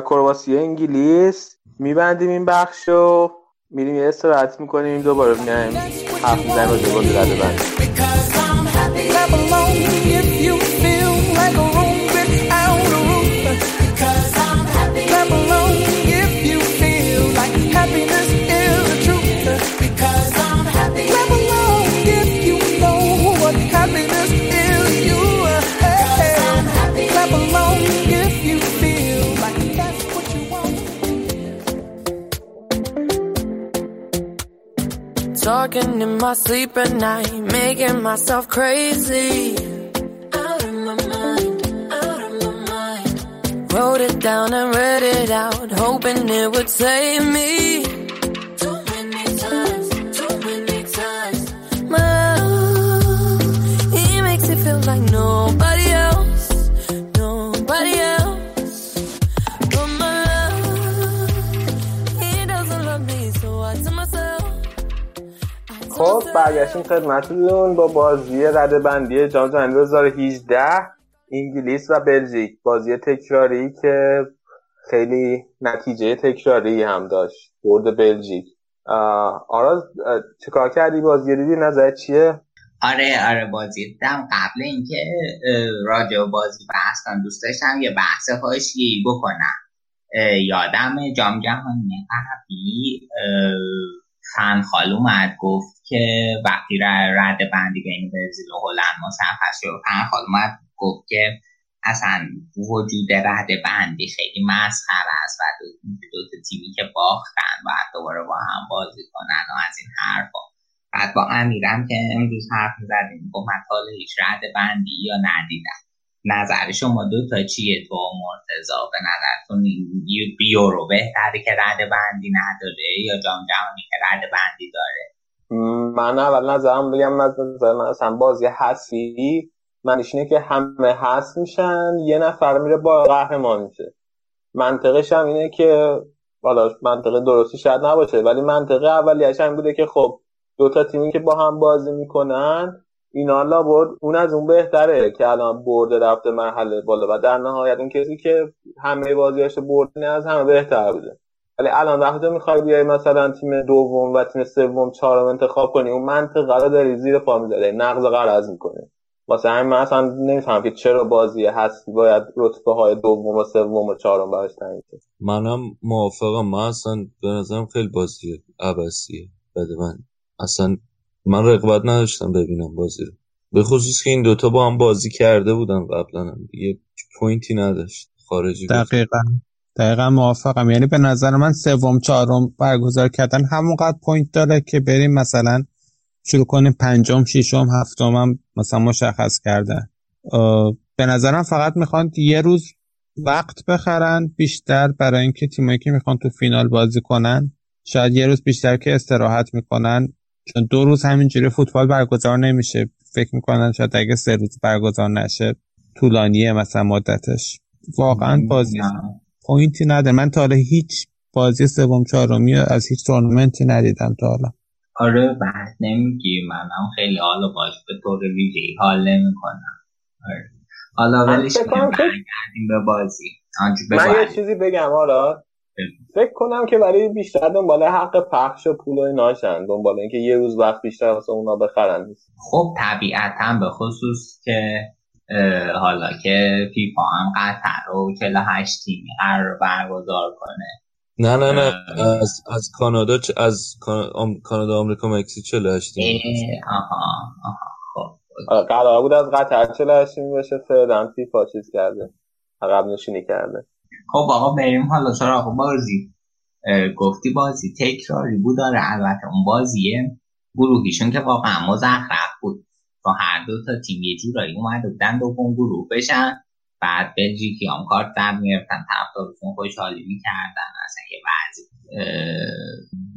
کرواسی انگلیس. میبندیم این بخشو، میریم یه استراحت می‌کنیم، دوباره میایم هفته بعد رو دوباره بعد. Talking in my sleep at night, making myself crazy. Out of my mind, out of my mind. Wrote it down and read it out, hoping it would save me. Too many times, too many times. My love, he makes it feel like nobody else, nobody else. But my love, he doesn't love me, so I tell myself. خب برگشتیم خدمتتون با بازی رده بندی جام جهانی 2018 انگلیس و بلژیک، بازی تکراری که خیلی نتیجه تکراری هم داشت، برد بلژیک. آراز چیکار کردی؟ بازی دیدی؟ نظرت چیه؟ آره بازی دیدم. قبل اینکه راجع بازی بحث کنم دوست داشتم یه بحث حاشیه‌ای بکنم. یادم جام جهانی قبلی فن خال اومد گفت که وقتی رده بندی بین برزیل و هلند مصفح شد، فن خال اومد گفت که اصلا وجود رده بندی خیلی مسخره است و دو تیمی که باختن و دوباره با هم بازی کنن و از این حرفا. بعد با امیرم که امروز حرف زدیم با مطال هیچ رده بندی یا ندیدن. نظر شما دو تا چیه؟ تو مرتضی به نظرتون یورو بهتره که رده بندی نداره یا جام جهانی که رده بندی داره؟ من اول نظرم بگم، من اصلا بازی حسی منش اینه که همه حس میشن، یه نفر میره با قهرمان میشه. منطقش هم اینه که والا منطقه درستی شاید نباشه، ولی منطقه اولیش هم بوده که خب دو تا تیمی که با هم بازی میکنن اینا لا برد اون از اون بهتره که الان برده رفته مرحله بالا و در نهایت اون کسی که همه بازیاشو برده از همه بهتر بوده. ولی الان وقتی میخوای بیای مثلا تیم دوم و تیم سوم چهارم انتخاب کنی، اون منطقه رو داری زیر پا میذاری، نقض قرارداد میکنه. واسه همین من اصلا نمیفهمم که چرا بازی هستی باید رتبه های دوم و سوم و چهارم براش تعیین شه. منم موافقم. من اصلا به نظرم خیلی بازی عباسیه، بده من اصلا من رقابت نداشتم ببینم بازی رو، به خصوص که این دوتا با هم بازی کرده بودن قبلا هم دیگه پوینتی نداشت خارجی. دقیقاً موافقم. یعنی به نظر من سوم چهارم برگزار کردن همونقدر پوینت داره که بریم مثلا شروع کنیم پنجم ششم هفتم هم مثلا مشخص کردن. به نظرم فقط میخوان یه روز وقت بخرن بیشتر برای اینکه تیمایی که میخوان تو فینال بازی کنن شاید یه روز بیشتر که استراحت میکنن، چون دو روز همینجوری فوتبال برگزار نمیشه. فکر میکنن شاید اگه سه روز برگزار نشه طولانیه مثلا مدتش. واقعا بازی پوینتی نداره. من تا حالا هیچ بازی سوم چهارمی از هیچ تورنمنتی ندیدم تا حالا. آره بحث نمیگی، منم خیلی حالا باش به طور ویژه‌ای حال نمیکنم. آره حالا ولش کنم برگردیم به بازی. من یه چیزی بگم حالا فکر کنم که برای بیشتر دنبال حق پخش و پول و ایناشن، دنبال اینکه یه روز وقت بیشتر واسه اونا بخرن. خب طبیعتاً به خصوص که حالا که فیفا هم قطر و 48 تیمی قرار برگزار کنه. نه از کانادا کانادا آمریکا مکزیک 48 تیم. آها خب قرار بود از قطر 48 تیم باشه، فعلا فیفا چیز کرده، عقب نشینی کرده. خب آقا بریم حالا سراغ بازی. گفتی بازی تکراری بود. داره البته اون بازیه گروهیشون که واقعا مزخرف بود، تو هر دو تا تیم یه جورایی اومده بودن دوم گروه بشن. بعد بلژیکی هم کارت در میرفتن، طرفدارشون خوشحالی میکردن اصلا یه وضعی.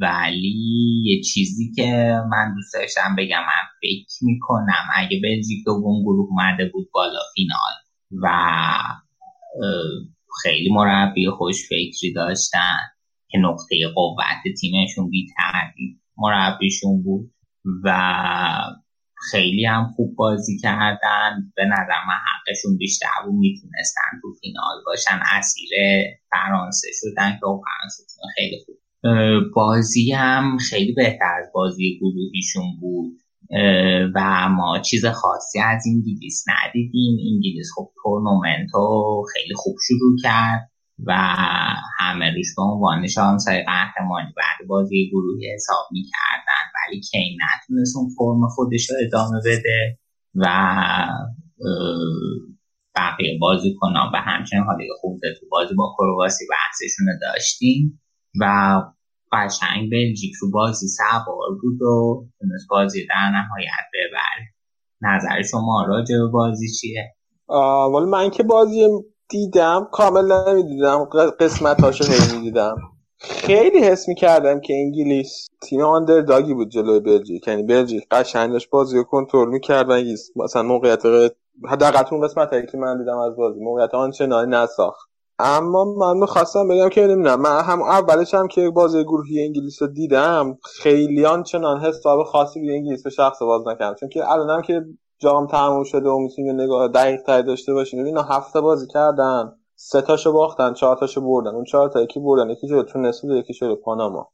ولی یه چیزی که من دوست داشتم بگم، من فکر میکنم اگه بلژیک دوم گروه اومده بود بالا فینال و خیلی مربی خوش فکری داشتن که نقطه قوت تیمشون بی تردید مربیشون بود و خیلی هم خوب بازی کردن، به نظر من حقشون بیشتر بود، میتونستن تو فینال باشن. اسیر فرانسه شدن که فرانسه تیم خیلی خوب، بازی هم خیلی بهتر از بازی گروهیشون بود و ما چیز خاصی از انگلیس ندیدیم. انگلیس خب تورنمنت رو خیلی خوب شروع کرد و همه روش به عنوان شانس‌های قهرمانی بعد بازی گروهی حساب می‌کردن، ولی کین نتونست اون فرم خودش رو ادامه بده و بقیه بازیکن‌ها و همچنین حالا خوب تو بازی با کرواسی بحثشون رو داشتیم و قشنگ بلژیک رو بازی سوار بود و تونست بازی در نهایت ببره. نظر شما راجع به بازی چیه؟ ولی من که بازی دیدم کامل نمیدیدم، قسمتاشو نمیدیدم. خیلی حس میکردم که انگلیس تیم آندرداگی بود جلوی بلژیک، یعنی بلژیک قشنگ داشت بازی رو کنترل میکرد. مثلا موقعیت حداقل اون قسمتایی که من دیدم از بازی موقعیت آنچنانی نساخت. اما من می‌خواستم بگم که نمی‌دونم، من هم اولش هم که بازی گروهی انگلیس رو دیدم خیلیان چنان حساب خاصی به انگلیس به شخص باز نکردم، چون که الانم که جام تموم شده و می‌تونیم نگاه دقیق‌تر داشته باشیم. ببین اینا 7 بازی کردن، 3 تاشو باختن، 4 تاشو بردن. اون 4 تا یکی بردن، یکی جلو تونس بود، یکی جلو پاناما.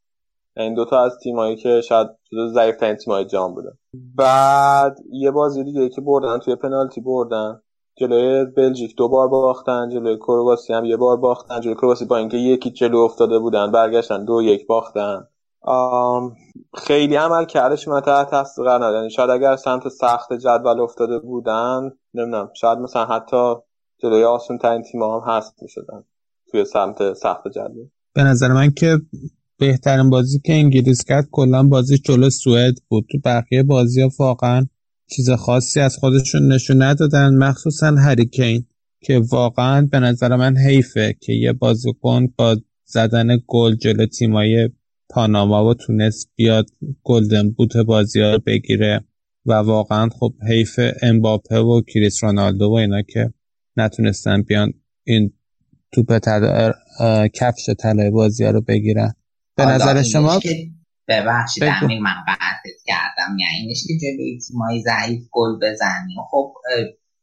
این دو تا از تیمایی که شاید جزو ضعیف‌ترین تیم‌های جام بودن. بعد یه بازی دیگه که بردن توی پنالتی بردن. جلوی بلژیک دوبار باختن، جلوی کرواسی هم یه بار باختن. جلوی کرواسی با اینکه یکی جلو افتاده بودن برگشتن 2-1 باختن. خیلی عمل کردش من تحت ندادن. شاید اگر سمت سخت جدول افتاده بودن نمیدونم، شاید مثلا حتی جلوی آسان‌ترین تیم‌ها هم هست می‌شدن توی سمت سخت جدول. به نظر من که بهترین بازی که انگلیس کرد کلا بازی جلو سوئد بود. تو بقیه بازی‌ها واقعاً چیز خاصی از خودشون نشون ندادن، مخصوصا هری کین که واقعا به نظر من حیفه که یه بازیکن با زدن گل جلو تیمای پاناما و تونس بیاد گلدن بوت بازی‌ها بگیره و واقعا خب حیف امباپه و کریس رونالدو و اینا که نتونستن بیان این توپ کفش طلای بازی‌ها رو بگیرن. به نظر شما ببخشید امیر من قطعت کردم، یعنی اینش که جلوی تیمای ضعیف گل بزنی، خب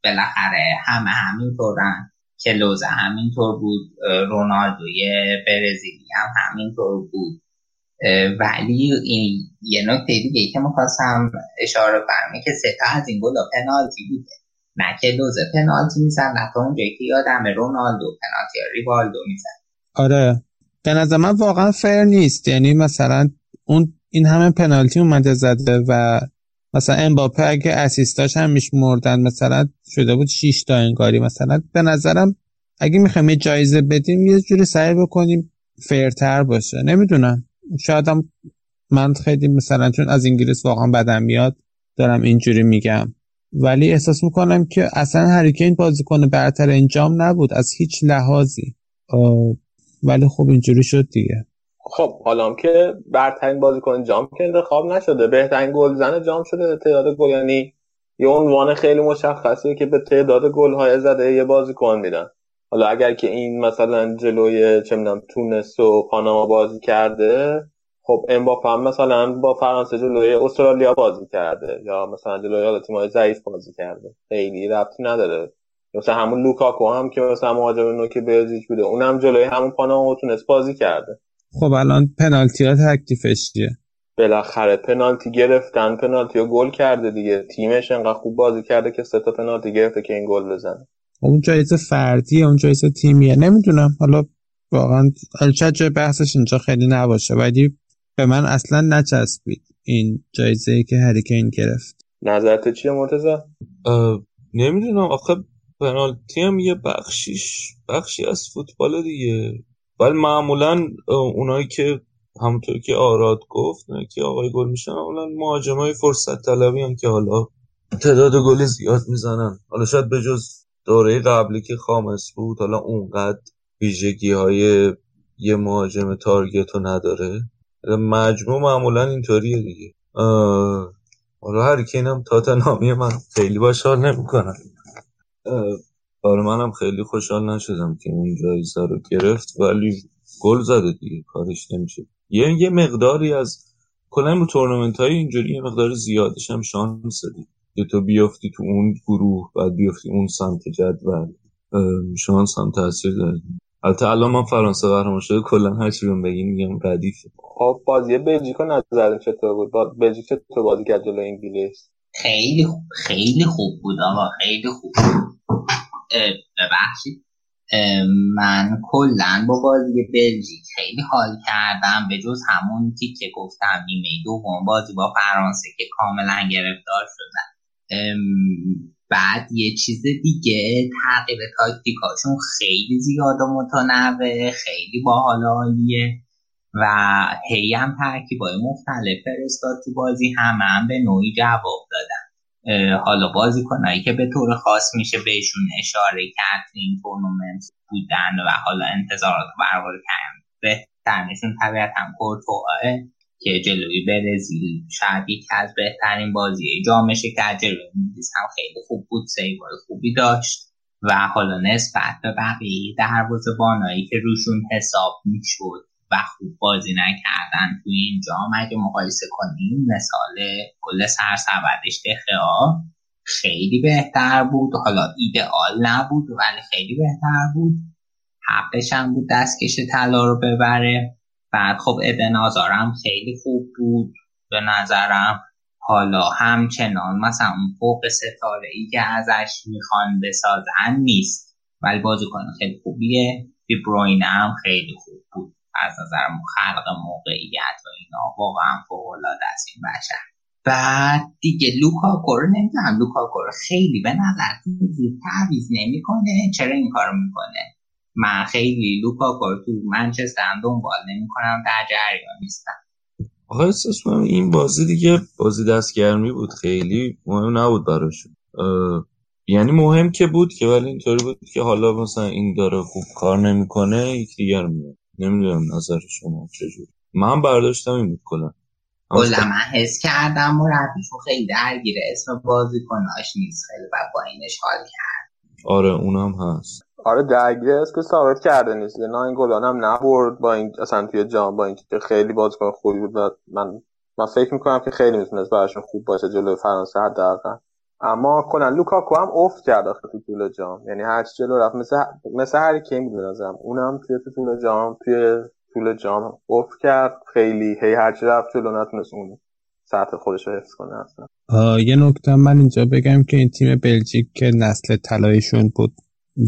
بالاخره همه همینطورن، کلوزه همینطور بود، رونالدوی برزیلی هم همینطور بود. ولی این یه نکته دیگه که می‌خواستم اشاره کنم که سه تا از این گل پنالتی بوده، نه کلوزه پنالتی میزد نه تا اونجایی که یادم رونالدو پنالتی ریوالدو میزد. آره به نظر من واقعا فیر نیست، یعنی مثلا اون این همه پنالتی اومده زده و مثلا امباپه اگه اسیستاش هم میشمردن مثلا شده بود 6 تا انگاری. مثلا به نظرم اگه میخوایم یه جایزه بدیم یه جوری سعی بکنیم فیرتر باشه. نمیدونم شایدم من خیلی مثلا چون از انگلیس واقعا بدم میاد دارم اینجوری میگم، ولی احساس میکنم که اصلا هری کین بازیکن برتر این جام نبود از هیچ لحاظی، ولی خب اینجوری شد دیگه. خب حالا که برترین بازیکن جام که انتخاب نشده، بهترین گلزن جام شده تعداد گل، یعنی یه عنوان خیلی مشخصی که به تعداد گل‌های زده یه بازیکن میدن. حالا اگر که این مثلا جلوی چه میدونم تونس و پاناما بازی کرده، خب امباپه هم مثلا با فرانسه جلوی استرالیا بازی کرده یا مثلا جلوی تیم‌های ضعیف بازی کرده، خیلی ربطی نداره. مثلا همون لوکاکو هم که مثلا مهاجم نوک بلژیک بوده، اونم جلوی همون پاناما و تونس بازی کرده. خب الان پنالتی ها تکلیفش چیه؟ بالاخره پنالتی گرفتن، پنالتی رو گل کرده دیگه، تیمش انقدر خوب بازی کرده که سه تا پنالتی گرفته که این گل بزنه. اون جایزه فردیه، اون جایزه تیمیه، نمیدونم. حالا واقعا البته جای بحثش اینجا خیلی نباشه، ولی به من اصلا نچسبید این جایزه‌ای که هری کین گرفت. نظرت چیه مرتضی؟ نمیدونم، آخه پنالتی هم یه بخشی از فوتبال دیگه، ولی معمولا اونایی که همونطور که آراد گفت نه که آقای گل میشن، معمولا مهاجمای فرصت طلبی هم که حالا تعداد گل زیاد میزنن. حالا شاید به جز دوره قبلی که خامس بود حالا اونقدر ویژگی های یه مهاجم تارگت رو نداره، مجموع معمولا اینطوریه دیگه. حالا هر کی اینم تاتنامی من خیلی باشار نمیکنن، برای منم خیلی خوشحال نشدم که اون جایزه رو گرفت، ولی گل زده دیگه کارش نمیشه. یه مقداری از کلا تورنمنت های اینجوری یه مقدار زیادش هم شانس دید که تو بیافتی تو اون گروه بعد بیافتی اون سمت جدول، شانس هم تاثیر داره. البته الان من فرانسه قهرمان شده، کلا هر چی بهم بگین میگم ردیف. خب بازی بلژیکو نظر چطور بود؟ بلژیک چطور بازی کرد جلوی انگلیس؟ خیلی خوب بود آقا، خیلی خوب بود. ببخشید من کلن با بازی بلژیک خیلی حال کردم، به جز همون تیک که گفتم نیمه دوم بازی با فرانسه که کاملا گرفتار شدن. بعد یه چیز دیگه تغییر تاکتیکاشون خیلی زیاد و متنوع، خیلی باحال عالیه و هی هم ترکیبای مختلف فرستاد تو بازی، هم به نوعی جواب دادن. حالا بازیکنایی که به طور خاص میشه بهشون اشاره کرد این تورنمنت بودن و حالا انتظارات برقرار کردن بهترینشون طبیعتاً کورتوآه که جلوی برزیل شاید یکی از بهترین بازی جامش کرد، جلوی انگلیس هم خیلی خوب بود، سیوای خوبی داشت. و حالا نسبت به بقیه دروازه‌بانایی که روشون حساب میشد و خوب بازی نکردن توی اینجا مگه مقایسه کنیم، مثال گل سرسبدش دخیا خیلی بهتر بود، حالا ایدئال نبود ولی خیلی بهتر بود، حقش هم بود دستکش طلا رو ببره. بعد خب ابن آزار هم خیلی خوب بود به نظرم. حالا همچنان مثلا فوق ستاره ای که ازش میخوان بسازن نیست، ولی بازیکن خیلی خوبیه. دی بروینه هم خیلی خوب بود از نظرم، خلق موقعیت و اینا واقعا فوق‌العاده است این بچه. بعد دیگه لوکاکو رو نمیدونم، لوکاکو رو خیلی به نظر میاد تعویض نمیکنه، چرا این کارو میکنه؟ من خیلی لوکاکو رو تو منچستر دنبال نمیکنم، در جریان نیستم. آخه احساس می‌کنم این بازی دیگه بازی دستگرمی بود، خیلی مهم نبود براشون. یعنی مهم که بود که، ولی اینطوری بود که حالا مثلا این داره خوب کار نمیکنه یک دیگر میاد. نمیدونم نظر شما چجور. من برداشتم این بود کلا. کلا من حس کردم مربیشو خیلی درگیر اسم بازیکناش نیست، خیلی با اینش حال کرد. آره اونم هست. آره درگیر است که ثابت کرده نیست. نه این گلان هم نبرد با این اصلا توی جام، با اینکه خیلی بازیکن خوبی بود و من فکر میکنم که خیلی میتونست براشون خوب باشه جلوی فرانسه حداقل. اما کلا لوکاکو هم افت کرد تو طول جام، یعنی هر چی جلو رفت مثل هر کی بود لازم، اونم تو طول جام افت کرد خیلی، هر چی رفت جلو نتونست اون سطح خودش رو حفظ کنه اصلا. یه نکته من اینجا بگم که این تیم بلژیک که نسل طلاییشون بود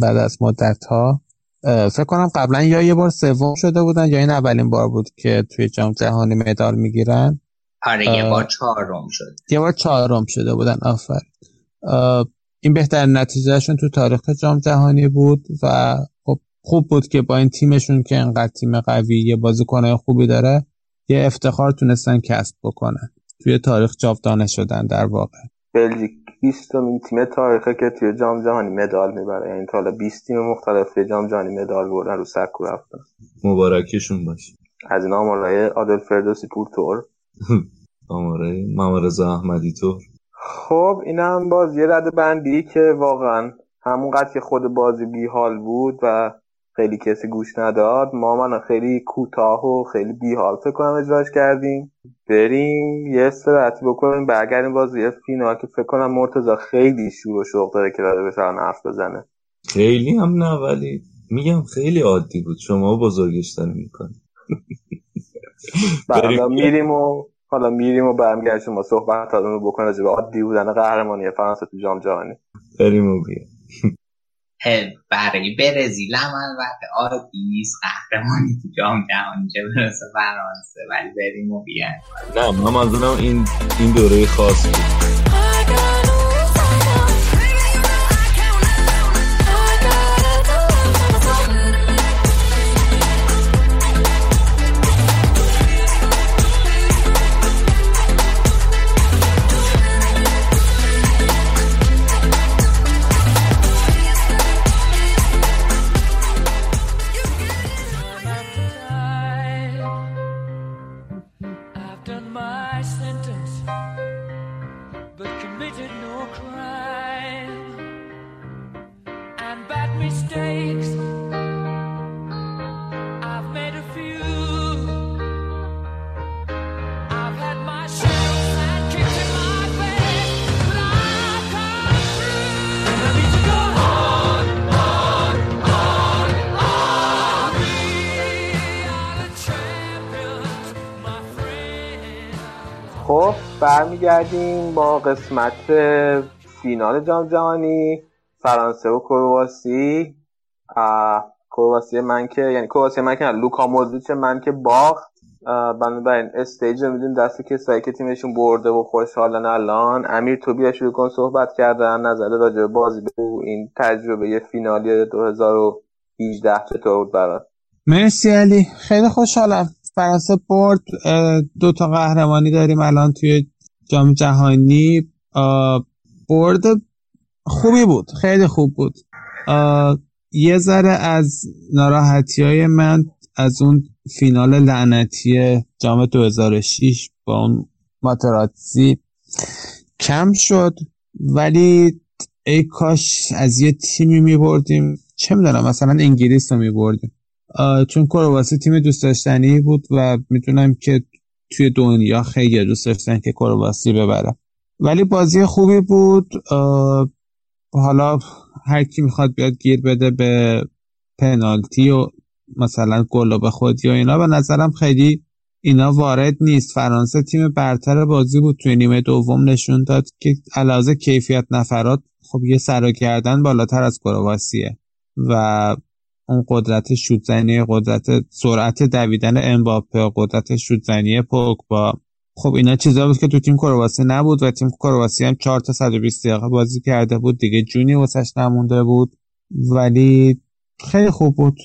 بعد از مدت‌ها، فکر کنم قبلا یا یه بار سوم شده بودن یا این اولین بار بود که توی جام جهانی مدال میگیرن. آره یه بار چهارم شد. یه بار چهارم شده بودن. آفرین. این بهترین نتیجهشون تو تاریخ جام جهانی بود و خوب بود که با این تیمشون که انقدر تیم قویه، بازیکن‌های خوبی داره، یه افتخار تونستن کسب بکنن. توی تاریخ جاودانه شدن در واقع. بلژیک 20 تا تیم تاریخی که توی جام جهانی مدال میبره، یعنی تا حالا 20 تیم مختلف توی جام جهانی مدال بردن، رو سکو رفتن. مبارکشون باشه. از اینا آمارای عادل فردوسی پور تور، آمارای مامرزا احمدی تور. خب اینم باز یه رده بندی که واقعا همونقدر که خود بازی بیحال بود و خیلی کسی گوش نداد، ما خیلی کوتاه و خیلی بیحال فکر کنم اجراش کردیم. بریم یه استراحت بکنیم برگردیم بازی فینال که فکر کنم مرتضی خیلی شور و شوق داره که داره بتونه حرف بزنه. خیلی هم نه، ولی میگم خیلی عادی بود، شما بزرگش داره میکنید. حالا میریم و برمیگردیم شما صحبت هاتون رو بکنید راجع به عادی بودن قهرمانی فرانسه تو جام جهانی. بریم و بیاریم. برای برزیل هم البته عادی نیست قهرمانی تو جام جهانی چه برسه فرانسه، ولی بریم و بیایم. نه من منظورم این دوره خاص بود. برمیگردیم با قسمت فینال جام جهانی فرانسه و کرواسی. کرواسی من که لوکا موزیچ من که باخت، بنابراین استیج رو میدیم دست کسایی که تیمشون برده و خوشحالن. الان امیر توبیا شروع کن صحبت کردن، نظر راجع به بازی بگو، این تجربه فینالی 2018 چطور بود برات؟ مرسی علی، خیلی خوشحالم فرانسه برد. 2 تا قهرمانی داریم الان توی جام جهانی. برد خوبی بود، خیلی خوب بود. یه ذره از ناراحتی‌های من از اون فینال لعنتی جام 2006 با اون ماتراتزی کم شد، ولی ای کاش از یه تیمی میبردیم، چه میدونم مثلا انگلیس رو میبردیم، چون کرواسی تیم دوست داشتنی بود و میدونم که توی دنیا خیلی دوست داشتن که کرواسی ببره. ولی بازی خوبی بود. حالا هر کی میخواد بیاد گیر بده به پنالتی و مثلا گل به خودی و اینا، به نظرم خیلی اینا وارد نیست. فرانسه تیم برتر بازی بود، توی نیمه دوم نشون داد که علاوه کیفیت نفرات خب یه سر و گردن بالاتر از کرواسیه و اون قدرت شوت‌زنی، قدرت سرعت دویدن امباپه، قدرت شوت‌زنی پوگبا، خب اینا چیزا بود که تو تیم کرواسی نبود و تیم کرواسی هم 4 تا 120 دقیقه بازی کرده بود دیگه، جونی واسش نمونده بود، ولی خیلی خوب بود.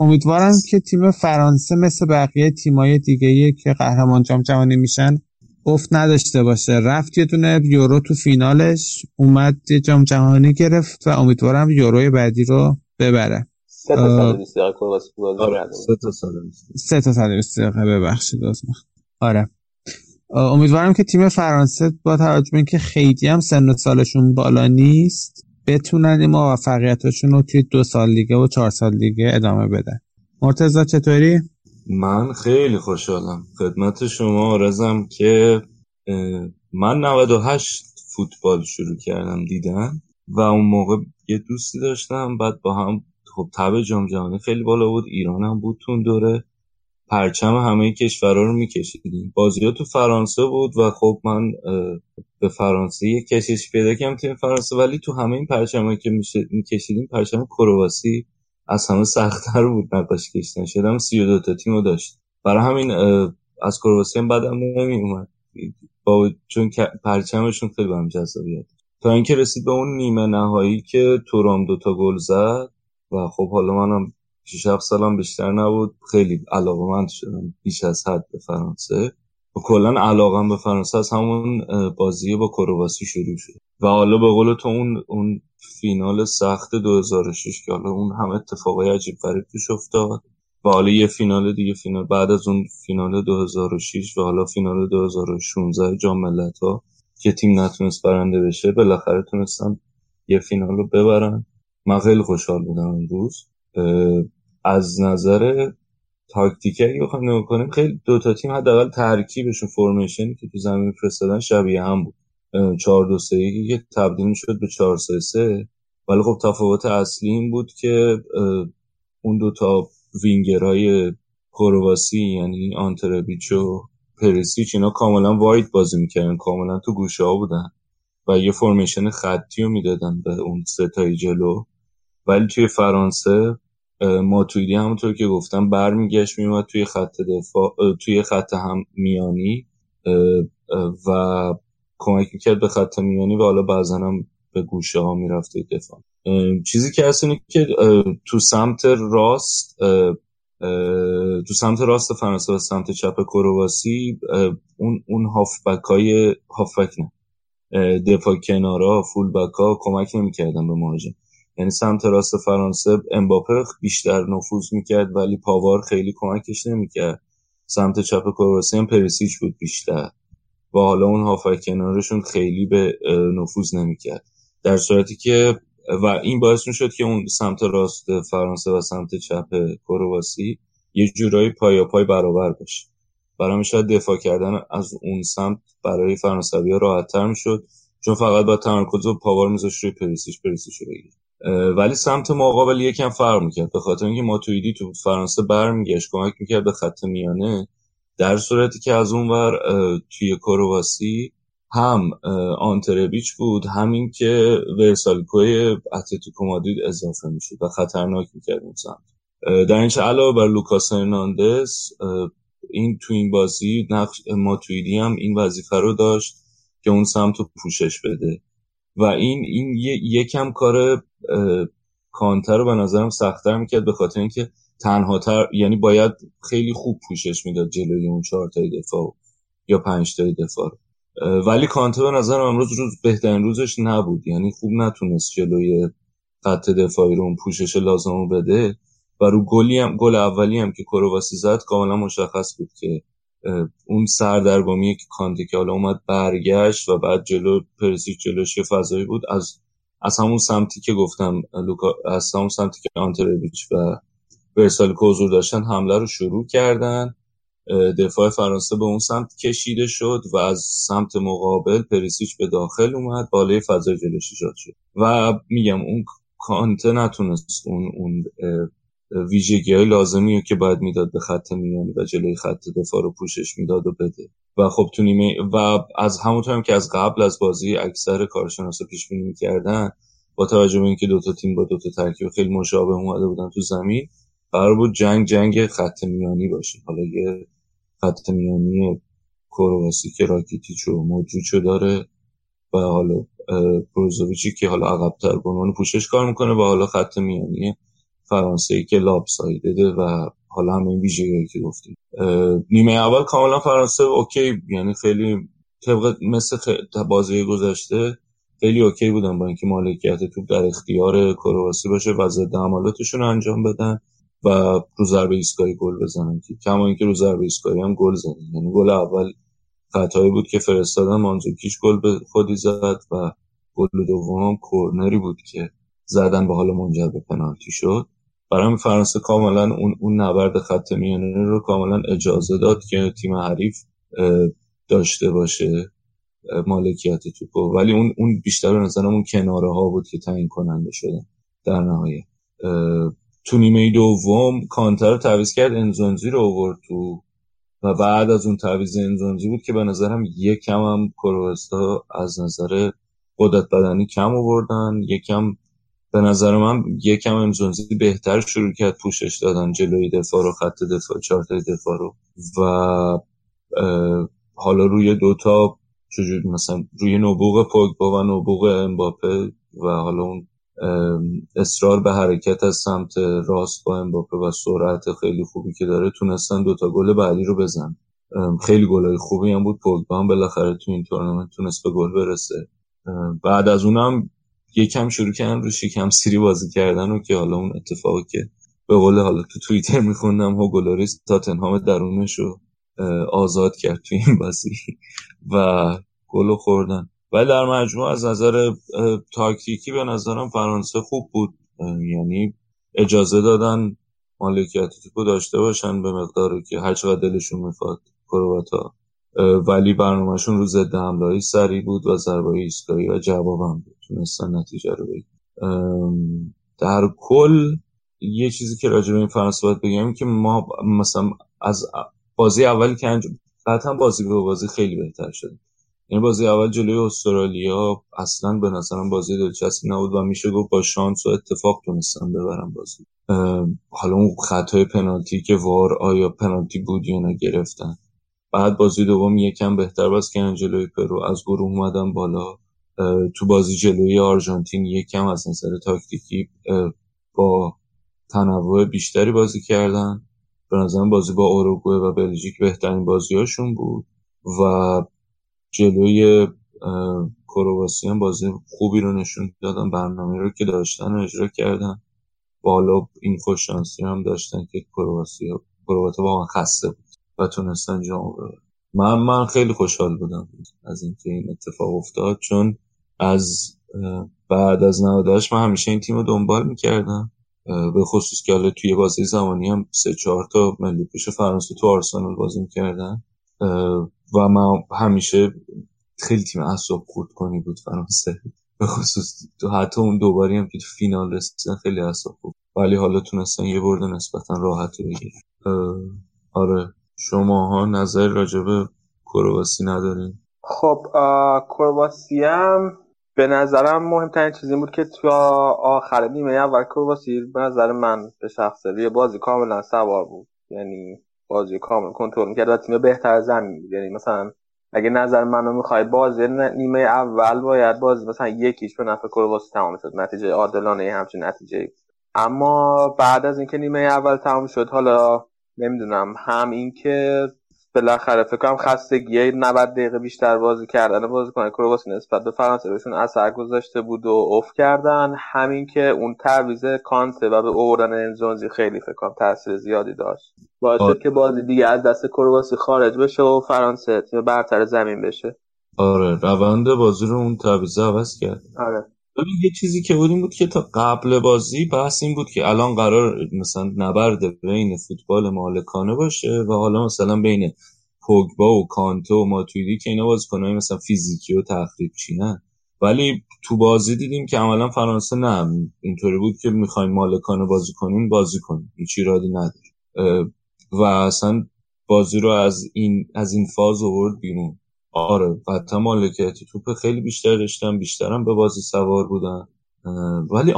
امیدوارم که تیم فرانسه مثل بقیه تیمای دیگه‌ای که قهرمان جام جهانی میشن افت نداشته باشه. رفت یه دونه یورو تو فینالش، اومد جام جهانی گرفت و امیدوارم یوروی بعدی رو ببره. 3 تا 120 دقیقه کرواسی بازی کرد. 3 تا 120 دقیقه ببخشید از من. آره. امیدوارم که تیم فرانسه با توجه به اینکه خیلی هم سن و سالشون بالا نیست بتونن این موفقیتاشون رو توی 2 سال دیگه و 4 سال دیگه ادامه بدن. مرتضی چطوری؟ من خیلی خوشحالم خدمت شما عرضم که من 98 فوتبال شروع کردم دیدن و اون موقع یه دوستی داشتم، بعد با هم خب تبع جام جهانی خیلی بالا بود، ایران هم بود تون دوره، پرچم همه کشورها رو میکشیدیم. بازی‌ها تو فرانسه بود و خب من به فرانسه یک کشش پیدا کردم تیم فرانسه، ولی تو همه این پرچم‌هایی که میکشیدیم پرچم کرواسی از همه سخت‌تر بود نقاش کشیدن. شدم 32 تا تیمو داشت، برای همین از کرواسی هم بعدم نمیومد چون پرچمشون خیلی برام جذابیت. تا اینکه رسید به اون نیمه نهایی که تورام 2 تا گل زد و خب حالا منم 6 سالم بیشتر نبود، خیلی علاقه‌مند شدم بیش از حد به فرانسه و کلن علاقم به فرانسه از همون بازی با کرواسی شروع شد و حالا به قول تو اون فینال سخت 2006 که حالا اون هم اتفاقای عجیب غریب توش افتاد و حالا یه فینال دیگه، فینال بعد از اون فینال 2006 و حالا فینال 2016 جام ملت‌ها که تیم نتونست برنده بشه، بالاخره تونستن یه فینال رو ببرن. من خیلی خوشحال بودم اون روز. از نظر تاکتیکی اگه بخوام نگاه کنیم خیلی دوتا تیم حداقل ترکیبشون فرمیشنی که تو زمین فرستادن شبیه هم بود، 4-2-3-1 که تبدیل شد به 4-3-3، ولی خب تفاوت اصلی این بود که اون دوتا وینگرهای کرواسی یعنی آنتربیچ و پریسیچ اینا کاملا واید بازی میکردن، کاملا تو گوشه ها بودن و یه فرمیشن خطی رو میدادن به اون ستای جلو. ولی توی فرانسه ماتویدی همونطور که گفتم برمیگشت میومد توی خط دفاع، توی خط هم میانی و کمک میکرد به خط میانی و حالا بعضا هم به گوشه ها میرفت توی دفاع. چیزی که هست اینه که تو سمت راست فرانسه و سمت چپ کرواسی اون هافبک نه دفاع کنارا فولبک ها کمک نمیکردن به مهاجم، یعنی سمت راست فرانسه امباپه بیشتر نفوذ میکرد ولی پاوار خیلی کمکش نمیکرد، سمت چپ کرواسی هم پریسیچ بود بیشتر و حالا اون هافک کنارشون خیلی به نفوذ نمیکرد، در صورتی که و این باعث میشد که اون سمت راست فرانسه و سمت چپ کرواسی یه جورایی پای برابر بشه. برای میشد دفاع کردن از اون سمت برای فرانسویا راحت‌تر میشد چون فقط با تمرکز و پاوار میذاشت روی پریسیچ رو بگیره. ولی سمت مقابل یکم فرق میکرد به خاطر اینکه ماتویدی تو فرانسه برمیگشت کمک میکرد به خط میانه، در صورتی که از اون ور توی کرواسی هم آنتربیچ بود همین که ورسالکوی اتلتیکو مادرید اضافه میشد و خطرناک میکرد اون سمت. در اینچه علاوه بر لوکاس هرناندز این تو این بازی نقش ماتویدی هم این وظیفه رو داشت که اون سمت رو پوشش بده و این یکم کار کانتر رو به نظرم سخت‌تر میکرد به خاطر اینکه یعنی باید خیلی خوب پوشش میداد جلوی اون 4 تای دفاع یا 5 تای دفاع رو. ولی کانتر به نظرم امروز روز بهترین روزش نبود، یعنی خوب نتونست جلوی خط دفاعی رو اون پوشش لازم رو بده و رو گل اولی هم که کرواسی زد کاملا مشخص بود که اون سردرگمی که کانته که حالا اومد برگشت و بعد جلو پرسیچ جلوش فضایی بود از از همون سمتی که گفتم لوکا، از همون سمتی که آنترویچ و ورسالیکو حضور داشتن حمله رو شروع کردن، دفاع فرانسه به اون سمت کشیده شد و از سمت مقابل پریسیچ به داخل اومد، بالای فضای جلوش ایجاد شد و میگم اون کانته نتونست اون ویژگی‌های لازمی رو که باید میداد به خط میانی و جلوی خط دفاع رو پوشش میداد و بده. و خب تو نیمه و از همونطور که از قبل از بازی اکثر کارشناسا پیش بینی می‌کردن، با توجه به اینکه دو تا تیم با دو تا ترکیب خیلی مشابه اومده بودن تو زمین، قرار بود جنگ خط میانی باشه. حالا یه خط میانی کرواسی که راکیتیچ و مودریچو داره و حالا پروزوویچی که حالا عقب‌تر به عنوان پوشش کار میکنه و حالا خط میانی فرانسه که لابسایده و حالا همین ویژگی که گفتیم. نیمه اول کاملا فرانسه اوکی، یعنی خیلی طبق مثل بازی گذشته خیلی اوکی بودن با اینکه مالکیت توپ در اختیار کرواسی باشه و ضد حملاتشون انجام بدن و رو ضربه ایستگاهی گل بزنن، که کما اینکه رو ضربه ایستگاهی هم گل زدن. یعنی گل اول خطایی بود که فرستادن، مانزوکیش گل به خودی زد و گل دوم کورنری بود که زدن به حال منجر به پنالتی شد. برای فرانسه کاملا اون نبرد خط میانه رو کاملا اجازه داد که تیم حریف داشته باشه مالکیت توپو، ولی اون بیشتر به نظرم اون کناره ها بود که تعیین کننده شدن در نهایت. تو نیمه دوم کانتر رو تعویض کرد، انزونزی رو آورد تو و بعد از اون تعویض انزونزی بود که به نظرم یکم هم کروستا از نظر قدرت بدنی کم آوردن، یکم به نظر من یکم انزونزی بهتر شروع کرد پوشش دادن جلوی دفاع رو، خط دفاع، چارتای دفاع رو و حالا روی دوتا چجوری مثلا روی نبوغ پوگبا و نبوغ امباپه و حالا اون اصرار به حرکت از سمت راست با امباپه و سرعت خیلی خوبی که داره تونستن دوتا گل بعدی رو بزن. خیلی گلای خوبی هم بود، پوگبا هم بالاخره تو این تورنمنت تونست به گل برسه. بعد از اونم یکم شروع کردن رو شکم سیری بازی کردن و که حالا اون اتفاقی که به قول حالا تو توییتر میخوندم هوگلاریس تاتنهام درونش رو آزاد کرد تو این بازی و گل خوردن. ولی در مجموع از نظر تاکتیکی به نظرم فرانسه خوب بود، یعنی اجازه دادن مالکیت توپو داشته باشن به مقداری که هر چقدر دلشون میخواد کرواتا، ولی برنامهشون رو ضد حمله‌ای سریع بود و ضربه‌های ایستگاهی و جوابم بود، تونستن نتیجه رو بگیرن. در کل یه چیزی که راجع به این فرانسه باید بگم که ما مثلا از بازی اولی که قطعا بازی به بازی خیلی بهتر شد. یعنی بازی اول جلوی استرالیا اصلا به نظرم بازی دلچسبی نبود و میشه گفت با شانس و اتفاق تونستن ببرن بازی. حالا اون خطای پنالتی که وار آیا پنالتی بود یا نه گرفتن. بعد بازی دوم یکم بهتر باز که انجلوی پرو از گروه اومدن بالا. تو بازی جلوی آرژانتین یکم از نظر تاکتیکی با تنوع بیشتری بازی کردن. به نظرم بازی با اوروگوئه و بلژیک بهترین بازیاشون بود و جلوی کرواسی هم بازی خوبی رو نشون دادن، برنامه رو که داشتن رو اجرا کردن و حالا این خوش شانسی هم داشتن که کرواتا واقعا خسته بود و تونستن جام ببرن. من خیلی خوشحال بودم از اینکه این اتفاق افتاد، چون از بعد از 98 من همیشه این تیم رو دنبال میکردم، به خصوص که حالا توی بازی زمانی هم 3-4 تا ملی پوش فرانسه تو آرسنال بازی میکردن و من همیشه خیلی تیم اعصاب خردکنی بود فرانسه، به خصوص حتی اون دوباری هم که تو فینال رسیدن خیلی اعصاب خورد، ولی حالا تونستن یه برد نسبتا راحت رو بگیرن. آره شماها نظر راجع به کرواسی ندارین؟ خب کرواسی هم به نظرم مهمترین چیزی بود که تو آخر نیمه اول کرواسی به نظر من به شخصه یه بازی کاملا سوار بود، یعنی بازی کاملا کنترل می‌کرد و تیم بهتر زمین بود. یعنی مثلا اگه نظر منو می‌خوای بازی نیمه اول باید بازی مثلا یکیش به نفع کرواسی تمام شد، نتیجه عادلانه همچین نتیجه‌ای. اما بعد از اینکه نیمه اول تمام شد، حالا نمیدونم هم این که بالاخره فکر کنم خستگی 90 دقیقه بیشتر بازی کردن بازیکن کرواسی نسبت به فرانسه بهشون اثر گذاشته بود و اوف کردن، همین که اون تعویض کانته و به آوردن انزونزی خیلی فکر کنم تاثیر زیادی داشت، باعث شد که بازی دیگه از دست کرواسی خارج بشه و فرانسه تیم برتر زمین بشه. آره روند بازی رو اون تعویض عوض کرد. آره ببین یه چیزی که بود این بود که تا قبل بازی بحث این بود که الان قرار مثلا نبرد بین فوتبال مالکانه باشه و حالا مثلا بین پوگبا و کانتو و ماتویدی که اینا بازیکن‌های مثلا فیزیکی و تخریب‌چینن، ولی تو بازی دیدیم که عملا فرانسه نه اینطوری بود که می‌خوایم مالکانه بازی کنیم هیچ ایرادی نداره و اصلا بازی رو از این فاز آورد بیرون. آره و تا مالکیت توپ خیلی بیشتر داشتن، بیشترم به بازی سوار بودن. ولی